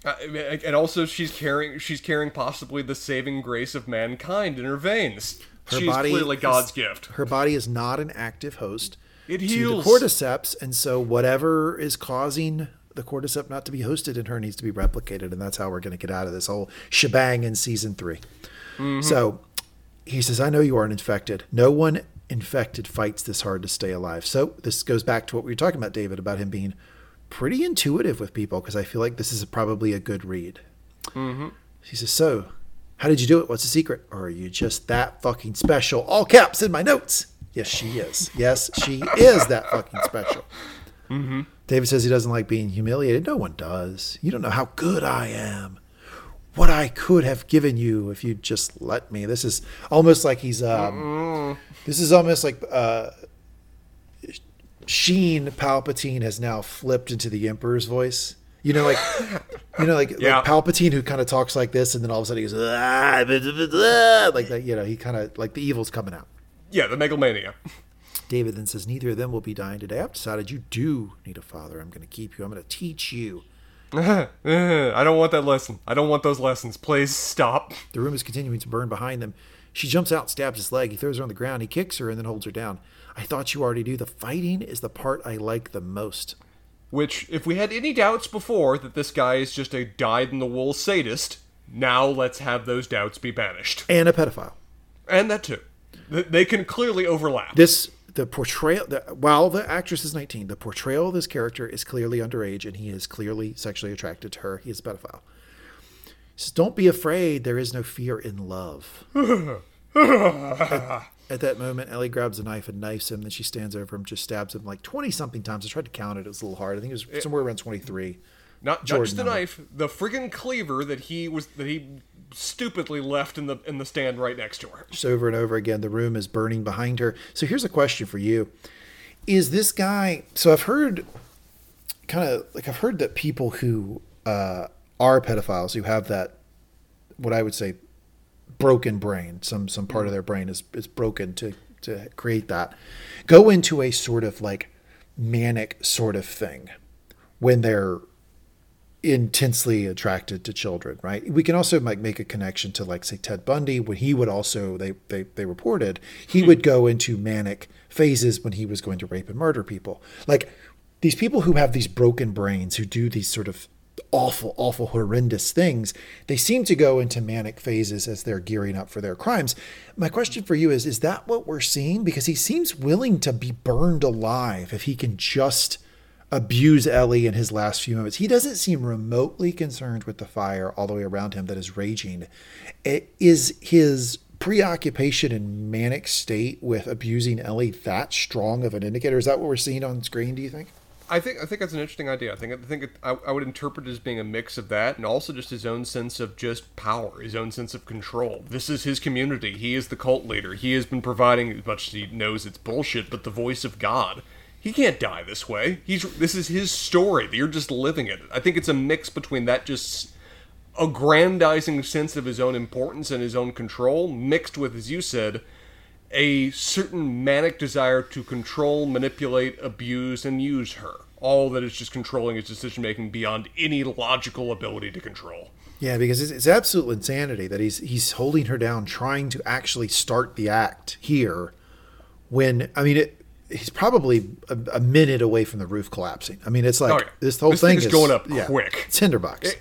And also, she's carrying possibly the saving grace of mankind in her veins. She's clearly God's gift. Her body is not an active host to the cordyceps, and so whatever is causing the cordyceps not to be hosted in her needs to be replicated, and that's how we're going to get out of this whole shebang in season 3. Mm-hmm. So he says, "I know you aren't infected. No one infected fights this hard to stay alive." So this goes back to what we were talking about, David, about him being pretty intuitive with people, because I feel like this is probably a good read. Mm-hmm. He says, "So how did you do it? What's the secret? Or are you just that fucking special?" All caps in my notes. Yes, she is. Yes, she is that fucking special. Mm-hmm. David says he doesn't like being humiliated. No one does. "You don't know how good I am. What I could have given you if you just let me." This is almost like he's this is almost like Sheen Palpatine has now flipped into the Emperor's voice. Like Palpatine, who kind of talks like this, and then all of a sudden he goes like that. You know, he kind of like the evil's coming out. Yeah, the megalomania. David then says, "Neither of them will be dying today. I've decided you do need a father. I'm going to keep you. I'm going to teach you." I don't want that lesson. I don't want those lessons. Please stop. The room is continuing to burn behind them. She jumps out, stabs his leg. He throws her on the ground. He kicks her and then holds her down. "I thought you already knew. The fighting is the part I like the most." Which, if we had any doubts before that this guy is just a dyed-in-the-wool sadist, now let's have those doubts be banished. And a pedophile. And that too. They can clearly overlap. The portrayal, while the actress is 19, the portrayal of this character is clearly underage, and he is clearly sexually attracted to her. He is a pedophile. He says, "Don't be afraid. There is no fear in love." At that moment, Ellie grabs a knife and knifes him. Then she stands over him, just stabs him like 20-something times. I tried to count it. It was a little hard. I think it was somewhere around 23. Not just the knife, the friggin' cleaver that he stupidly left in the stand right next to her. Just over and over again, the room is burning behind her. So here's a question for you: is this guy? So I've heard that people who are pedophiles, who have that, what I would say, broken brain, some part of their brain is broken to create that, go into a sort of like manic sort of thing when they're intensely attracted to children, right? We can also make a connection to, like, say, Ted Bundy, when he would also, they reported, he would go into manic phases when he was going to rape and murder people. Like, these people who have these broken brains, who do these sort of awful, awful, horrendous things, they seem to go into manic phases as they're gearing up for their crimes. My question for you is that what we're seeing? Because he seems willing to be burned alive if he can just abuse Ellie in his last few moments. He doesn't seem remotely concerned with the fire all the way around him that is raging. It is his preoccupation and manic state with abusing Ellie that strong of an indicator? Is that what we're seeing on screen, do you think? I think that's an interesting idea. I would interpret it as being a mix of that and also just his own sense of just power, his own sense of control. This is his community. He is the cult leader. He has been providing, as much as he knows it's bullshit, but the voice of God. He can't die this way. This is his story. You're just living it. I think it's a mix between that just aggrandizing sense of his own importance and his own control mixed with, as you said, a certain manic desire to control, manipulate, abuse, and use her. All that is just controlling his decision-making beyond any logical ability to control. Yeah, because it's absolute insanity that he's holding her down, trying to actually start the act here when, I mean, he's probably a minute away from the roof collapsing. I mean, it's like this whole thing is going up quick. It's tinderbox.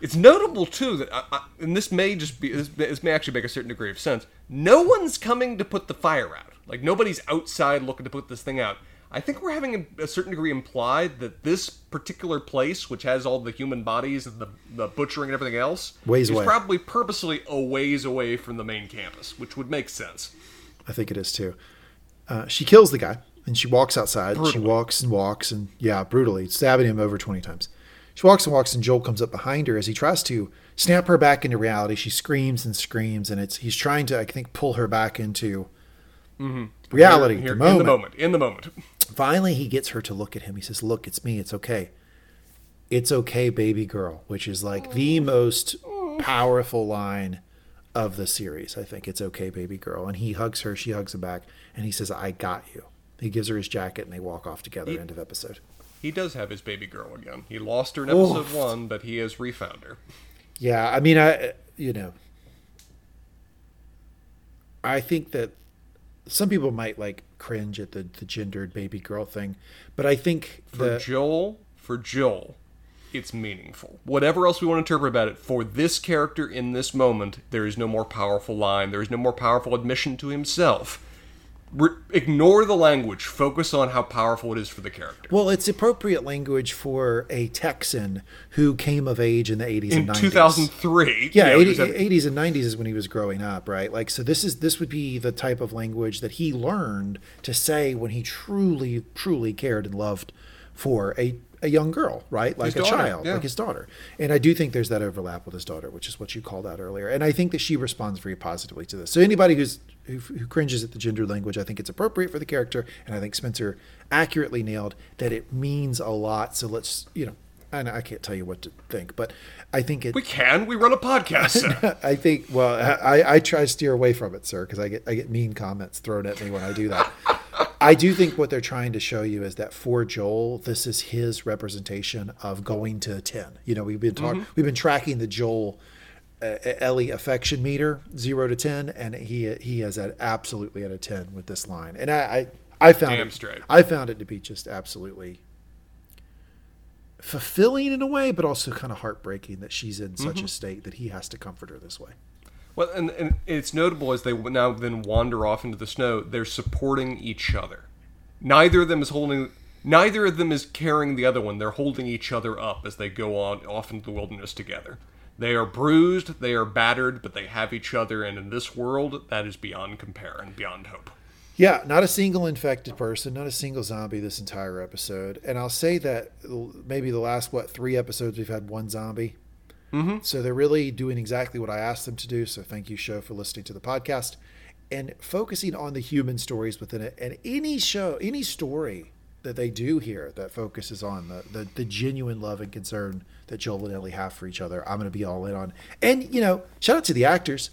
It's notable, too, that, and this may actually make a certain degree of sense, no one's coming to put the fire out. Like, nobody's outside looking to put this thing out. I think we're having a certain degree implied that this particular place, which has all the human bodies and the butchering and everything else, is probably purposely a ways away from the main campus, which would make sense. I think it is, too. She kills the guy, and she walks outside. Brutally. She walks, and brutally, stabbing him over 20 times. She walks, and Joel comes up behind her as he tries to snap her back into reality. She screams, and he's trying to, I think, pull her back into reality. In the moment. Finally, he gets her to look at him. He says, "Look, it's me. It's okay. It's okay, baby girl," which is like the most powerful line of the series. I think, "It's okay, baby girl." And he hugs her. She hugs him back. And he says, "I got you." He gives her his jacket and they walk off together. End of episode. He does have his baby girl again. He lost her in episode one, but he has refound her. Yeah. I mean, I think that some people might like cringe at the gendered baby girl thing, but I think for Joel, it's meaningful. Whatever else we want to interpret about it, for this character in this moment, there is no more powerful line. There is no more powerful admission to himself. Ignore the language. Focus on how powerful it is for the character. Well, it's appropriate language for a Texan who came of age in the 80s and 90s. In 2003. Yeah, 80s and 90s is when he was growing up, right? Like, so this would be the type of language that he learned to say when he truly, truly cared and loved for a young girl, right? Like his child, like his daughter. And I do think there's that overlap with his daughter, which is what you called out earlier. And I think that she responds very positively to this. So anybody who cringes at the gender language, I think it's appropriate for the character, and I think Spencer accurately nailed that it means a lot. So let's, and I can't tell you what to think, but I think it. We run a podcast. I think. Well, I try to steer away from it, sir, because I get mean comments thrown at me when I do that. I do think what they're trying to show you is that for Joel, this is his representation of going to 10. We've been talking, we've been tracking the Joel. Ellie affection meter 0 to 10, and he is at absolutely at a 10 with this line, and I found it to be just absolutely fulfilling in a way, but also kind of heartbreaking that she's in such a state that he has to comfort her this way. Well, and it's notable as they now then wander off into the snow. They're supporting each other. Neither of them is carrying the other one. They're holding each other up as they go on off into the wilderness together. They are bruised, they are battered, but they have each other, and in this world, that is beyond compare and beyond hope. Yeah, not a single infected person, not a single zombie this entire episode. And I'll say that maybe the last, 3 episodes, we've had 1 zombie. Mm-hmm. So they're really doing exactly what I asked them to do. So thank you, show, for listening to the podcast and focusing on the human stories within it. And any story that they do here that focuses on the genuine love and concern that Joel and Ellie have for each other, I'm going to be all in on. And, shout out to the actors.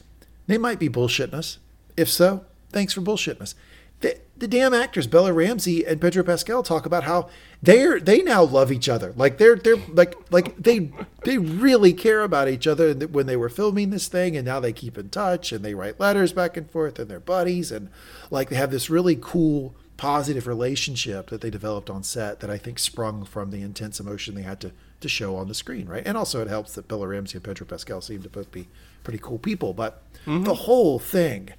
They might be bullshitting us. If so, thanks for bullshitting us. The damn actors, Bella Ramsey and Pedro Pascal, talk about how they now love each other. Like they really care about each other when they were filming this thing, and now they keep in touch and they write letters back and forth and they're buddies, and like they have this really cool positive relationship that they developed on set that I think sprung from the intense emotion they had to show on the screen, right? And also it helps that Bella Ramsey and Pedro Pascal seem to both be pretty cool people, but the whole thing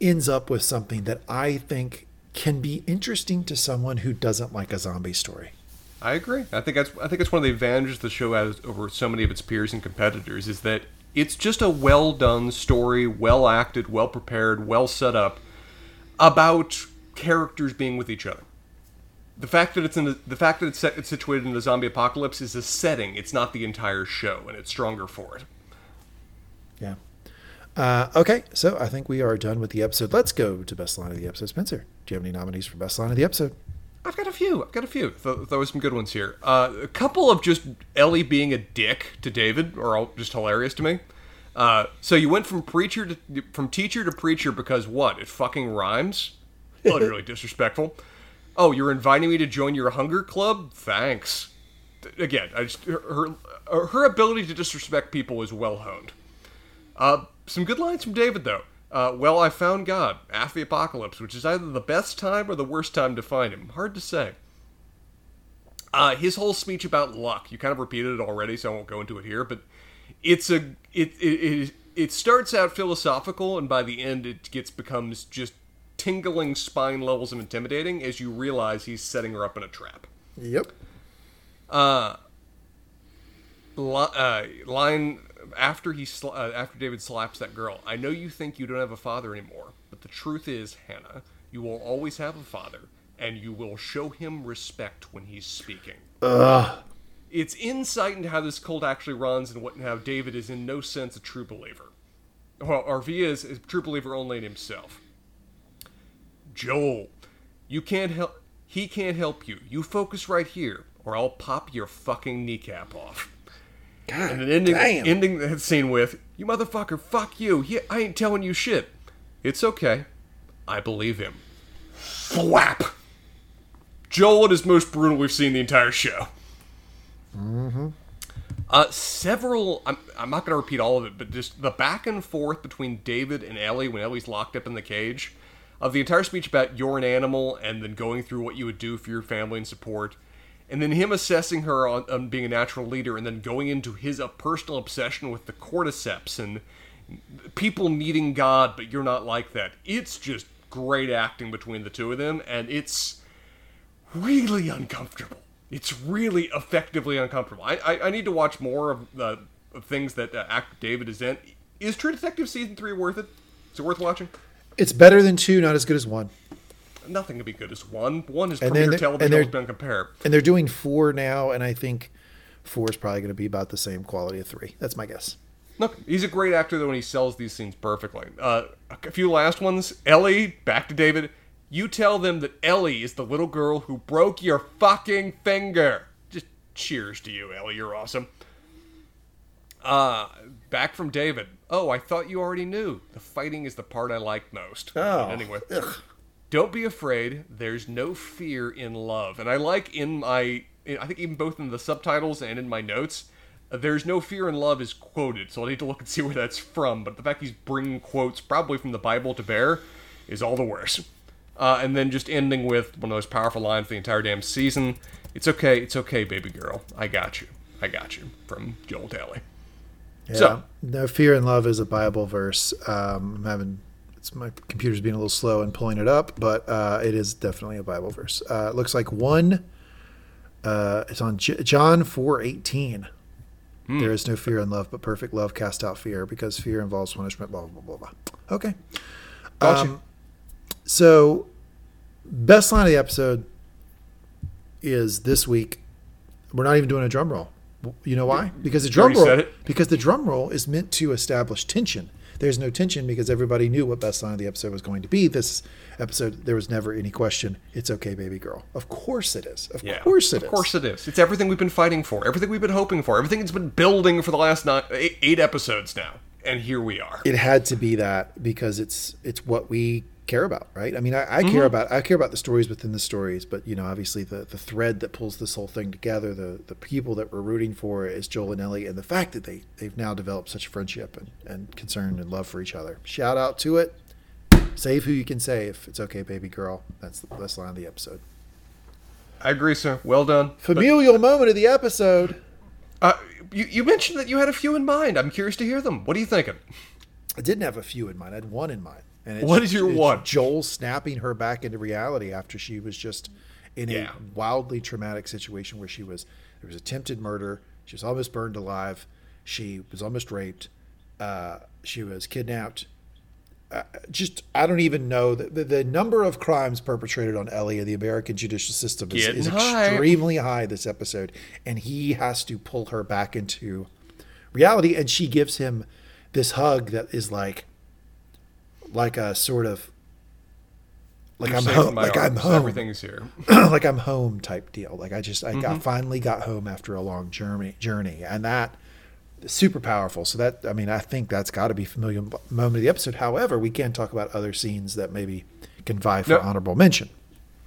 ends up with something that I think can be interesting to someone who doesn't like a zombie story. I agree. I think it's one of the advantages the show has over so many of its peers and competitors, is that it's just a well done story, well acted, well prepared, well set up, about characters being with each other. The fact that it's situated in a zombie apocalypse is a setting. It's not the entire show, and it's stronger for it. Yeah. Okay, so I think we are done with the episode. Let's go to best line of the episode. Spencer, do you have any nominees for best line of the episode? I've got a few. There were some good ones here. A couple of just Ellie being a dick to David are all just hilarious to me. So you went from teacher to preacher because what? It fucking rhymes? Utterly disrespectful. Oh, you're inviting me to join your hunger club? Thanks. Again, her ability to disrespect people is well honed. Some good lines from David, though. Well, I found God, after the apocalypse, which is either the best time or the worst time to find him. Hard to say. His whole speech about luck, you kind of repeated it already, so I won't go into it here, but it starts out philosophical, and by the end it becomes just tingling spine levels of intimidating as you realize he's setting her up in a trap. Yep. Line after David slaps that girl, I know you think you don't have a father anymore, but the truth is, Hannah, you will always have a father, and you will show him respect when he's speaking. It's insight into how this cult actually runs and how David is in no sense a true believer. Well, Arvia is a true believer only in himself. Joel, you can't help. He can't help you. You focus right here, or I'll pop your fucking kneecap off. God, and then ending that scene with, you motherfucker, fuck you. I ain't telling you shit. It's okay. I believe him. Flap. Joel at his most brutal we've seen the entire show. Mm-hmm. I'm not going to repeat all of it, but just the back and forth between David and Ellie when Ellie's locked up in the cage, of the entire speech about you're an animal and then going through what you would do for your family and support, and then him assessing her on being a natural leader, and then going into his personal obsession with the cordyceps and people needing God, but you're not like that. It's just great acting between the two of them, and it's really uncomfortable. It's really effectively uncomfortable. I need to watch more of the things that actor David is in. Is True Detective Season 3 worth it? Is it worth watching? It's better than 2, not as good as 1. Nothing can be good as 1. 1 is premier television, always been compared. And they're doing 4 now, and I think 4 is probably going to be about the same quality of 3. That's my guess. Look, he's a great actor, though, and he sells these scenes perfectly. A few last ones. Ellie, back to David. You tell them that Ellie is the little girl who broke your fucking finger. Just cheers to you, Ellie. You're awesome. Back from David. Oh, I thought you already knew. The fighting is the part I like most. Oh. Anyway. Ugh. Don't be afraid. There's no fear in love. And I like I think even both in the subtitles and in my notes, there's no fear in love is quoted. So I'll need to look and see where that's from. But the fact he's bringing quotes probably from the Bible to bear is all the worse. And then just ending with one of those powerful lines for the entire damn season. It's okay, baby girl. I got you. From Joel Daly. Yeah. So, no fear in love is a Bible verse. My computer's being a little slow and pulling it up, but it is definitely a Bible verse. It looks like one. It's on John 4:18. There is no fear in love, but perfect love casts out fear, because fear involves punishment. Blah blah blah blah. Okay. Gotcha. So, best line of the episode is this week. We're not even doing a drum roll. You know why? Because the drum roll is meant to establish tension. There's no tension because everybody knew what best line of the episode was going to be. This episode, there was never any question. It's okay, baby girl. Of course it is. Of course it is. It's everything we've been fighting for, everything we've been hoping for, everything that's been building for the last 8 episodes now. And here we are. It had to be that because it's what we care about, right? I mean, I care about the stories within the stories, but you know, obviously the thread that pulls this whole thing together, the people that we're rooting for is Joel and Ellie, and the fact that they've now developed such friendship and concern and love for each other. Shout out to it. Save who you can save. It's okay, baby girl. That's the best line of the episode. I agree, sir. Well done. Familial moment of the episode. You mentioned that you had a few in mind. I'm curious to hear them. What are you thinking? I didn't have a few in mind. I had one in mind. And what is your one? Joel snapping her back into reality after she was just in a wildly traumatic situation where there was attempted murder. She was almost burned alive. She was almost raped. She was kidnapped. I don't even know. The number of crimes perpetrated on Ellie in the American judicial system is extremely high this episode. And he has to pull her back into reality. And she gives him this hug that is like a sort of I'm home. Everything's here. Like I'm home type deal. Like I finally got home after a long journey. And that super powerful. So that, I mean, I think that's got to be familiar moment of the episode. However, we can talk about other scenes that maybe can vie for honorable mention.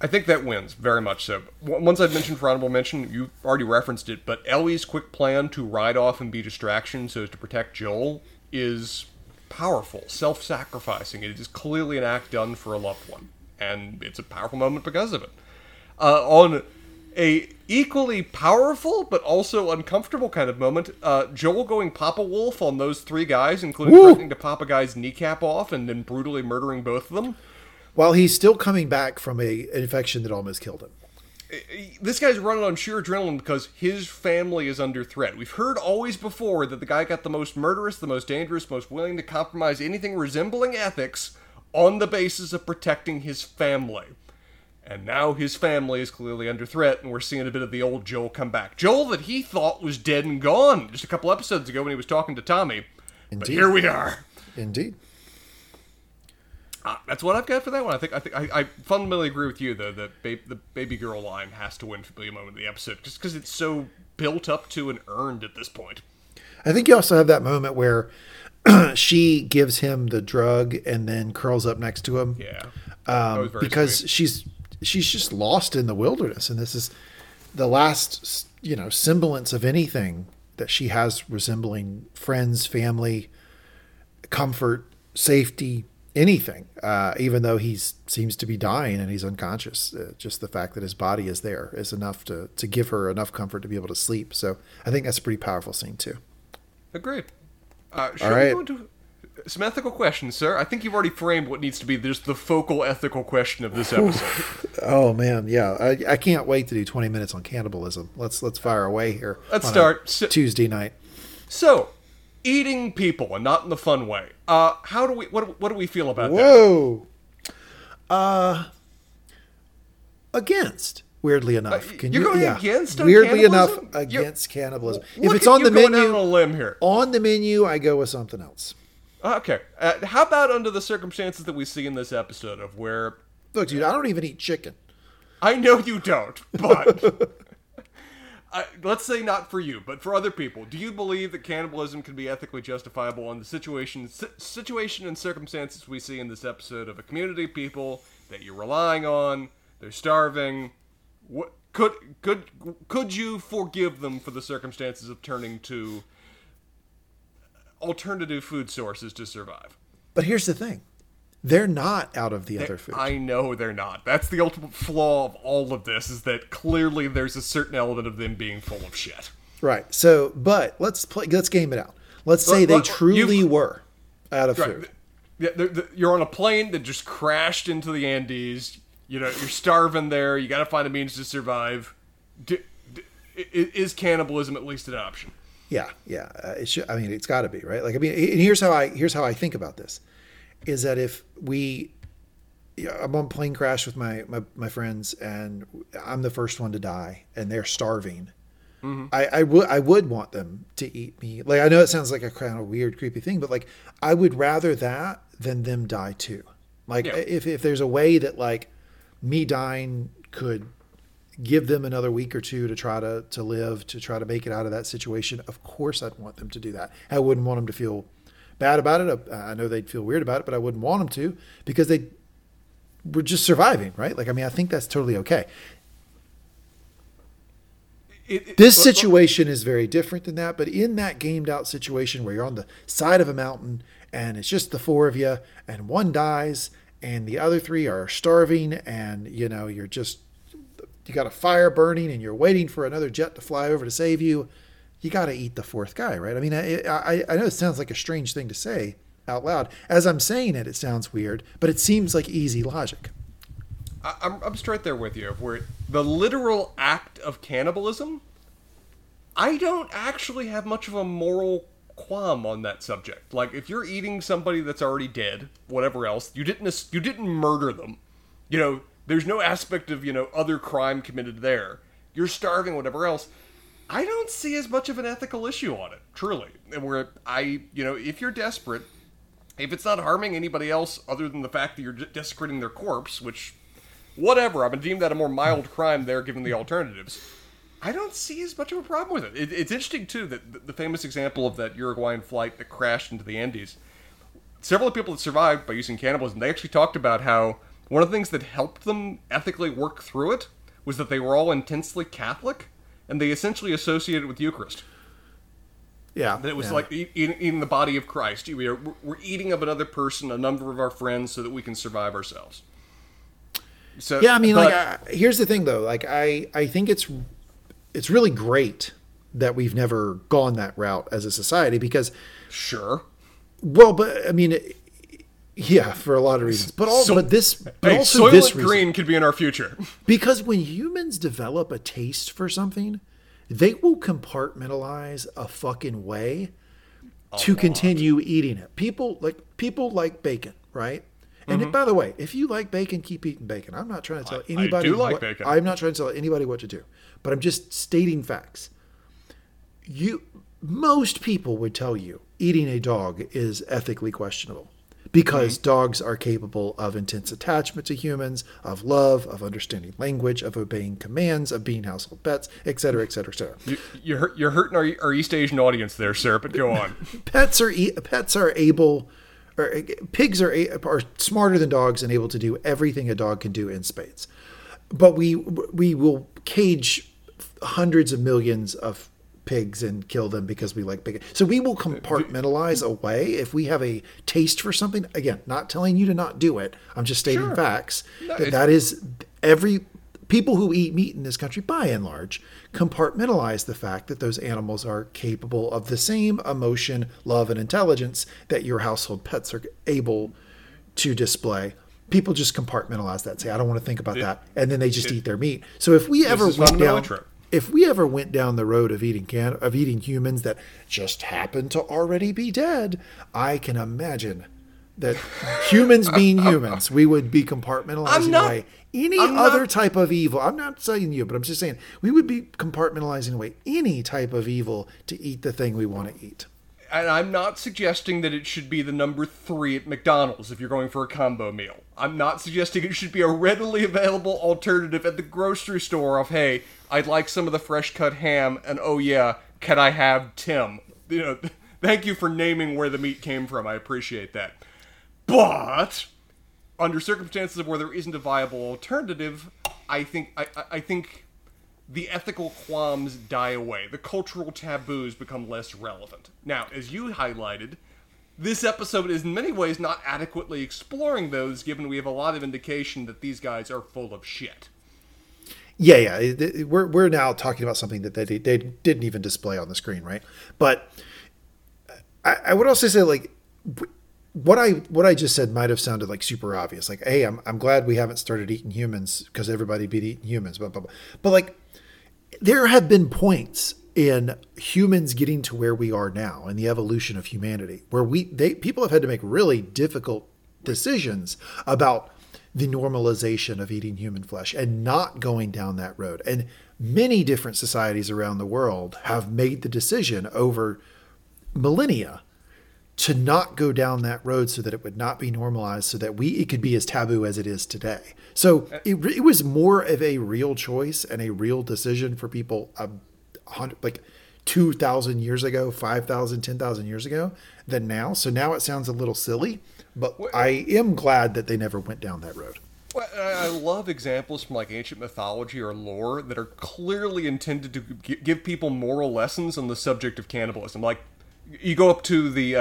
I think that wins, very much so. Once I've mentioned for honorable mention, you already referenced it, but Ellie's quick plan to ride off and be distraction so as to protect Joel is powerful, self-sacrificing. It is clearly an act done for a loved one, and it's a powerful moment because of it. On a equally powerful but also uncomfortable kind of moment, Joel going Papa Wolf on those three guys, including threatening to pop a guy's kneecap off and then brutally murdering both of them. While he's still coming back from an infection that almost killed him. This guy's running on sheer adrenaline because his family is under threat. We've heard always before that the guy got the most murderous, the most dangerous, most willing to compromise anything resembling ethics on the basis of protecting his family. And now his family is clearly under threat, and we're seeing a bit of the old Joel come back. Joel that he thought was dead and gone just a couple episodes ago when he was talking to Tommy. Indeed. But here we are. Indeed. That's what I've got for that one. I fundamentally agree with you, though, that the baby girl line has to win familiar moment of the episode, just because it's so built up to and earned at this point. I think you also have that moment where she gives him the drug and then curls up next to him. Yeah, because sweet. she's just lost in the wilderness, and this is the last semblance of anything that she has resembling friends, family, comfort, safety. Anything, even though he seems to be dying and he's unconscious. Just the fact that his body is there is enough to give her enough comfort to be able to sleep. So I think that's a pretty powerful scene, too. Agreed. All right. Go into some ethical questions, sir? I think you've already framed what needs to be just the focal ethical question of this episode. Oh, man, yeah. I can't wait to do 20 minutes on cannibalism. Let's fire away here. Let's start. Tuesday night. So... eating people, and not in the fun way. What do we feel about that? Against, weirdly enough. Against cannibalism. If it's on the menu, on the menu, I go with something else. Okay. How about under the circumstances that we see in this episode of where... Look, dude, I don't even eat chicken. I know you don't, but... let's say not for you, but for other people. Do you believe that cannibalism can be ethically justifiable on the situation and circumstances we see in this episode of a community of people that you're relying on? They're starving. What, could you forgive them for the circumstances of turning to alternative food sources to survive? But here's the thing. They're not out of the other food. I know they're not. That's the ultimate flaw of all of this, is that clearly there's a certain element of them being full of shit. Right. So, but let's game it out. Let's say they truly were out of food. Yeah, you're on a plane that just crashed into the Andes. You're starving there. You got to find a means to survive. Is cannibalism at least an option? Yeah. It's got to be, right? And here's how I think about this. Is that if I'm on a plane crash with my friends and I'm the first one to die and they're starving, mm-hmm. I would want them to eat me. Like, I know it sounds like a kind of weird, creepy thing, but like, I would rather that than them die too. Like, yeah. if there's a way that like me dying could give them another week or two to try to make it out of that situation, of course I'd want them to do that. I wouldn't want them to feel bad about it. I know they'd feel weird about it, but I wouldn't want them to, because they were just surviving, right? Like, I mean, I think that's totally okay. This situation is very different than that, but in that gamed out situation where you're on the side of a mountain and it's just the four of you and one dies and the other three are starving and, you're just, you got a fire burning and you're waiting for another jet to fly over to save you. You got to eat the fourth guy, right? I mean, I know it sounds like a strange thing to say out loud. As I'm saying it, it sounds weird, but it seems like easy logic. I'm straight there with you. Where the literal act of cannibalism, I don't actually have much of a moral qualm on that subject. Like, if you're eating somebody that's already dead, whatever else, you didn't murder them. There's no aspect of other crime committed there. You're starving, whatever else. I don't see as much of an ethical issue on it, truly. And where if you're desperate, if it's not harming anybody else other than the fact that you're desecrating their corpse, which, whatever, I've been deemed that a more mild crime there, given the alternatives. I don't see as much of a problem with it. It's interesting, too, that the famous example of that Uruguayan flight that crashed into the Andes, several people that survived by using cannibalism, they actually talked about how one of the things that helped them ethically work through it was that they were all intensely Catholic, and they essentially associated with the Eucharist. Yeah. That it was like eating the body of Christ. We're eating of another person, a number of our friends, so that we can survive ourselves. So, yeah, I mean, here's the thing, though. I think it's really great that we've never gone that route as a society because... Sure. Well, but, I mean... Yeah, for a lot of reasons, but also this reason. Green could be in our future because when humans develop a taste for something, they will compartmentalize a fucking way to continue eating it. People like bacon, right? And mm-hmm. By the way, if you like bacon, keep eating bacon. I'm not trying to tell anybody. I do like bacon. I'm not trying to tell anybody what to do, but I'm just stating facts. Most people would tell you eating a dog is ethically questionable. Because dogs are capable of intense attachment to humans, of love, of understanding language, of obeying commands, of being household pets, et cetera, et cetera, et cetera. You're hurting our East Asian audience there, sir, but go on. Pigs are smarter than dogs and able to do everything a dog can do in spades. But we will cage hundreds of millions of pigs and kill them because we like bacon. So we will compartmentalize away if we have a taste for something. Again, not telling you to not do it. I'm just stating facts. No, that is every people who eat meat in this country, by and large, compartmentalize the fact that those animals are capable of the same emotion, love, and intelligence that your household pets are able to display. People just compartmentalize that. Say, I don't want to think about that. And then they just eat their meat. So if we ever went down... If we ever went down the road of eating humans that just happen to already be dead, I can imagine that humans being humans, we would be compartmentalizing away any other type of evil. I'm not saying you, but I'm just saying we would be compartmentalizing away any type of evil to eat the thing we want to eat. And I'm not suggesting that it should be the number 3 at McDonald's if you're going for a combo meal. I'm not suggesting it should be a readily available alternative at the grocery store of, hey, I'd like some of the fresh cut ham, and oh yeah, can I have Tim? You know, thank you for naming where the meat came from. I appreciate that. But under circumstances of where there isn't a viable alternative, I think the ethical qualms die away. The cultural taboos become less relevant. Now, as you highlighted, this episode is in many ways not adequately exploring those, given we have a lot of indication that these guys are full of shit. Yeah. We're now talking about something that they didn't even display on the screen, right? But I would also say, like, what I just said might have sounded like super obvious. Like, hey, I'm glad we haven't started eating humans because everybody beat eating humans, blah, blah, blah. But, like, there have been points in humans getting to where we are now in the evolution of humanity where people have had to make really difficult decisions about the normalization of eating human flesh and not going down that road. And many different societies around the world have made the decision over millennia to not go down that road so that it would not be normalized, so that it could be as taboo as it is today. So it was more of a real choice and a real decision for people 2,000 years ago, 5,000, 10,000 years ago than now. So now it sounds a little silly, but I am glad that they never went down that road. Well, I love examples from like ancient mythology or lore that are clearly intended to give people moral lessons on the subject of cannibalism. Like, you go up to the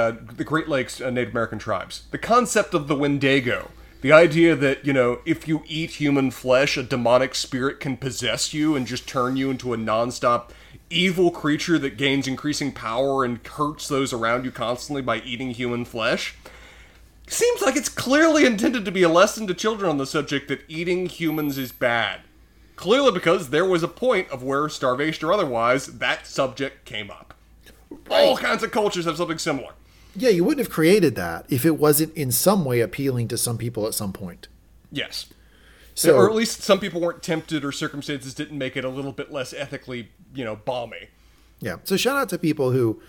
Great Lakes Native American tribes. The concept of the Wendigo, the idea that, you know, if you eat human flesh, a demonic spirit can possess you and just turn you into a nonstop evil creature that gains increasing power and hurts those around you constantly by eating human flesh. Seems like it's clearly intended to be a lesson to children on the subject that eating humans is bad. Clearly because there was a point of where, starvation or otherwise, that subject came up. All kinds of cultures have something similar. Yeah, you wouldn't have created that if it wasn't in some way appealing to some people at some point. Yes. So, or at least some people weren't tempted or circumstances didn't make it a little bit less ethically, you know, balmy. Yeah. So shout out to people who,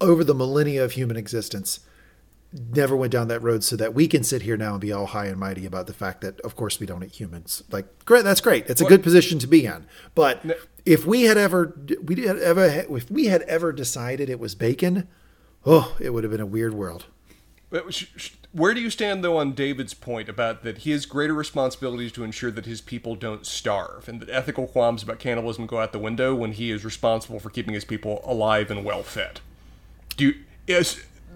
over the millennia of human existence, never went down that road so that we can sit here now and be all high and mighty about the fact that, of course, we don't eat humans. Like, great, that's great. It's a good position to be in. But if we had ever decided it was bacon, oh, it would have been a weird world. Where do you stand, though, on David's point about that he has greater responsibilities to ensure that his people don't starve, and that ethical qualms about cannibalism go out the window when he is responsible for keeping his people alive and well-fed?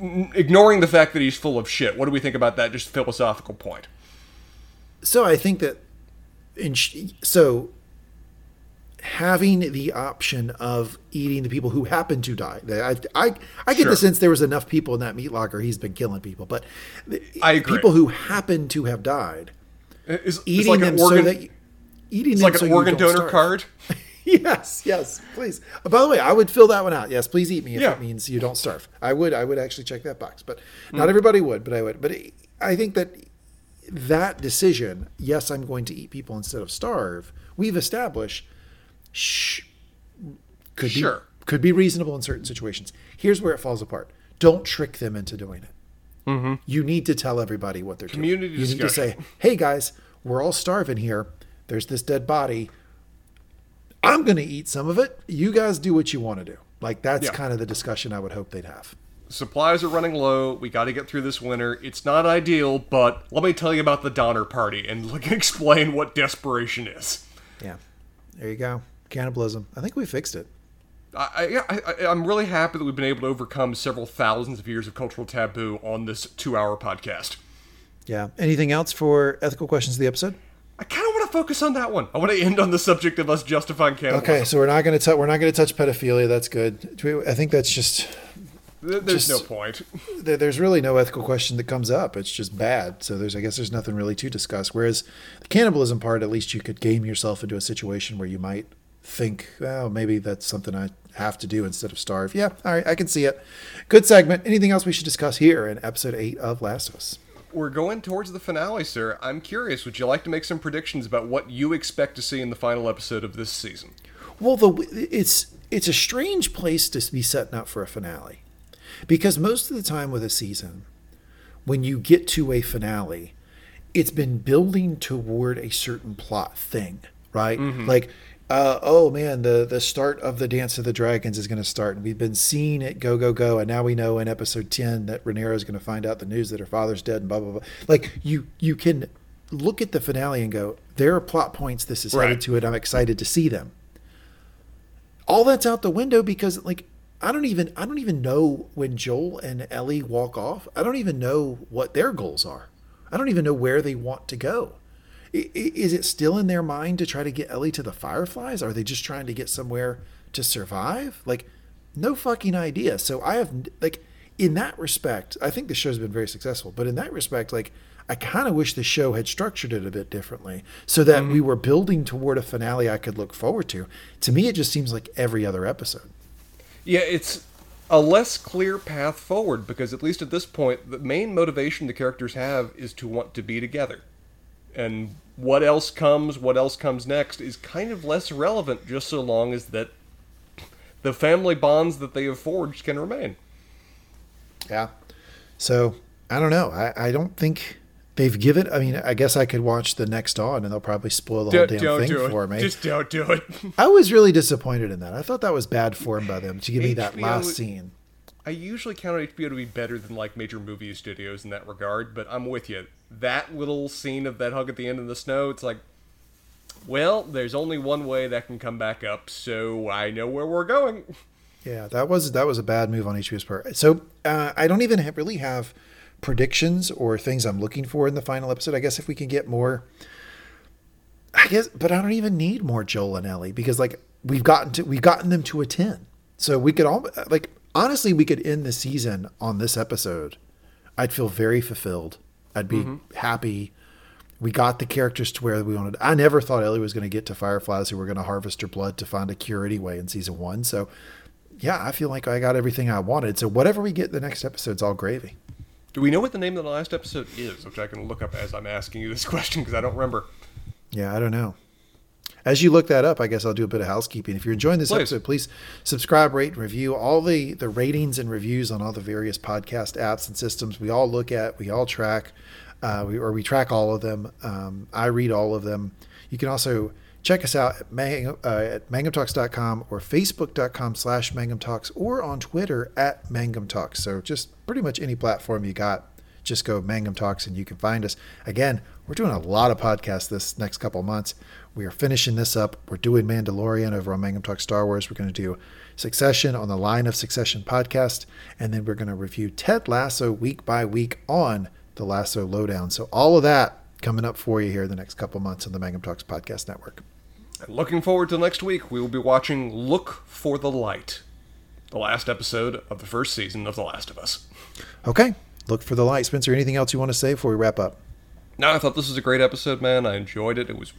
Ignoring the fact that he's full of shit, what do we think about that just philosophical point? So I think that... having the option of eating the people who happen to die. I get the sense there was enough people in that meat locker. He's been killing people, but I agree. People who happen to have died, eating them so you don't starve. Yes, please. By the way, I would fill that one out. Yes, please eat me if it means you don't starve. I would actually check that box, but not everybody would, but I would. But I think that decision, yes, I'm going to eat people instead of starve, we've established could be reasonable in certain situations. Here's where it falls apart. Don't trick them into doing it. Mm-hmm. You need to tell everybody what they're doing. You need to say, hey guys, we're all starving here. There's this dead body. I'm going to eat some of it. You guys do what you want to do. Like, that's kind of the discussion I would hope they'd have. Supplies are running low. We got to get through this winter. It's not ideal, but let me tell you about the Donner Party and explain what desperation is. Yeah. There you go. Cannibalism. I think we fixed it. I'm really happy that we've been able to overcome several thousands of years of cultural taboo on this 2-hour podcast. Yeah. Anything else for ethical questions of the episode? I kind of want to focus on that one. I want to end on the subject of us justifying cannibalism. Okay, so we're not going to touch pedophilia. That's good. I think that's just. There's no point. There's really no ethical question that comes up. It's just bad. So I guess there's nothing really to discuss. Whereas the cannibalism part, at least you could game yourself into a situation where you might think, well, maybe that's something I have to do instead of starve. Yeah, all right, I can see it. Good segment. Anything else we should discuss here in episode 8 of Last of Us? We're going towards the finale, sir. I'm curious. Would you like to make some predictions about what you expect to see in the final episode of this season? Well, it's a strange place to be setting up for a finale. Because most of the time with a season, when you get to a finale, it's been building toward a certain plot thing, right? Mm-hmm. Like, oh man, the start of the Dance of the Dragons is going to start, and we've been seeing it go, and now we know in episode 10 that Rhaenyra is going to find out the news that her father's dead, and blah blah blah. Like, you can look at the finale and go, there are plot points. This is headed to it. I'm excited to see them. All that's out the window because, like, I don't even know when Joel and Ellie walk off. I don't even know what their goals are. I don't even know where they want to go. Is it still in their mind to try to get Ellie to the Fireflies? Are they just trying to get somewhere to survive? Like, no fucking idea. So I have, like, in that respect, I think the show's been very successful. But in that respect, like, I kind of wish the show had structured it a bit differently so that we were building toward a finale I could look forward to. To me, it just seems like every other episode. Yeah, it's a less clear path forward because, at least at this point, the main motivation the characters have is to want to be together. And what else comes next is kind of less relevant just so long as that the family bonds that they have forged can remain. Yeah. So, I don't know. I don't think they've given... I mean, I guess I could watch the next on and they'll probably spoil the whole damn thing for me. Just don't do it. I was really disappointed in that. I thought that was bad form by them to give me that last scene. I usually count on HBO to be better than, like, major movie studios in that regard, but I'm with you. That little scene of that hug at the end of the snow, it's like, well, there's only one way that can come back up, so I know where we're going. Yeah, that was a bad move on HBO's part. So I don't even really have predictions or things I'm looking for in the final episode. I guess if we can get more, but I don't even need more Joel and Ellie because, like, we've gotten them to a 10. So we could all, like, honestly, we could end the season on this episode. I'd feel very fulfilled. I'd be happy. We got the characters to where we wanted. I never thought Ellie was going to get to Fireflies who were going to harvest her blood to find a cure anyway in season 1. So yeah, I feel like I got everything I wanted. So whatever we get in the next episode's all gravy. Do we know what the name of the last episode is? Which I can look up as I'm asking you this question because I don't remember. Yeah, I don't know. As you look that up, I guess I'll do a bit of housekeeping. If you're enjoying this episode, please subscribe, rate, and review. All the ratings and reviews on all the various podcast apps and systems we all look at, we all track, we track all of them. I read all of them. You can also check us out at mangumtalks.com or facebook.com/mangumtalks or on Twitter at mangumtalks. So just pretty much any platform you got, just go Mangum Talks and you can find us. Again, we're doing a lot of podcasts this next couple months. We are finishing this up. We're doing Mandalorian over on Mangum Talks Star Wars. We're going to do Succession on the Line of Succession podcast. And then we're going to review Ted Lasso week by week on The Lasso Lowdown. So all of that coming up for you here the next couple months on the Mangum Talks podcast network. Looking forward to next week, we will be watching Look for the Light, the last episode of the first season of The Last of Us. Okay. Look for the Light. Spencer, anything else you want to say before we wrap up? No, I thought this was a great episode, man. I enjoyed it. It was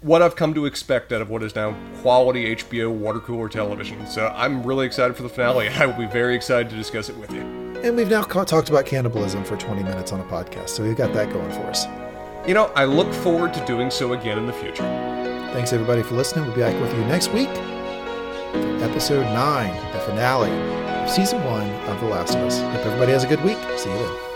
what I've come to expect out of what is now quality HBO water cooler television. So I'm really excited for the finale, and I will be very excited to discuss it with you. And we've now talked about cannibalism for 20 minutes on a podcast, so we've got that going for us. You know, I look forward to doing so again in the future. Thanks, everybody, for listening. We'll be back with you next week. Episode 9, the finale. Season 1 of The Last of Us. Hope everybody has a good week. See you then.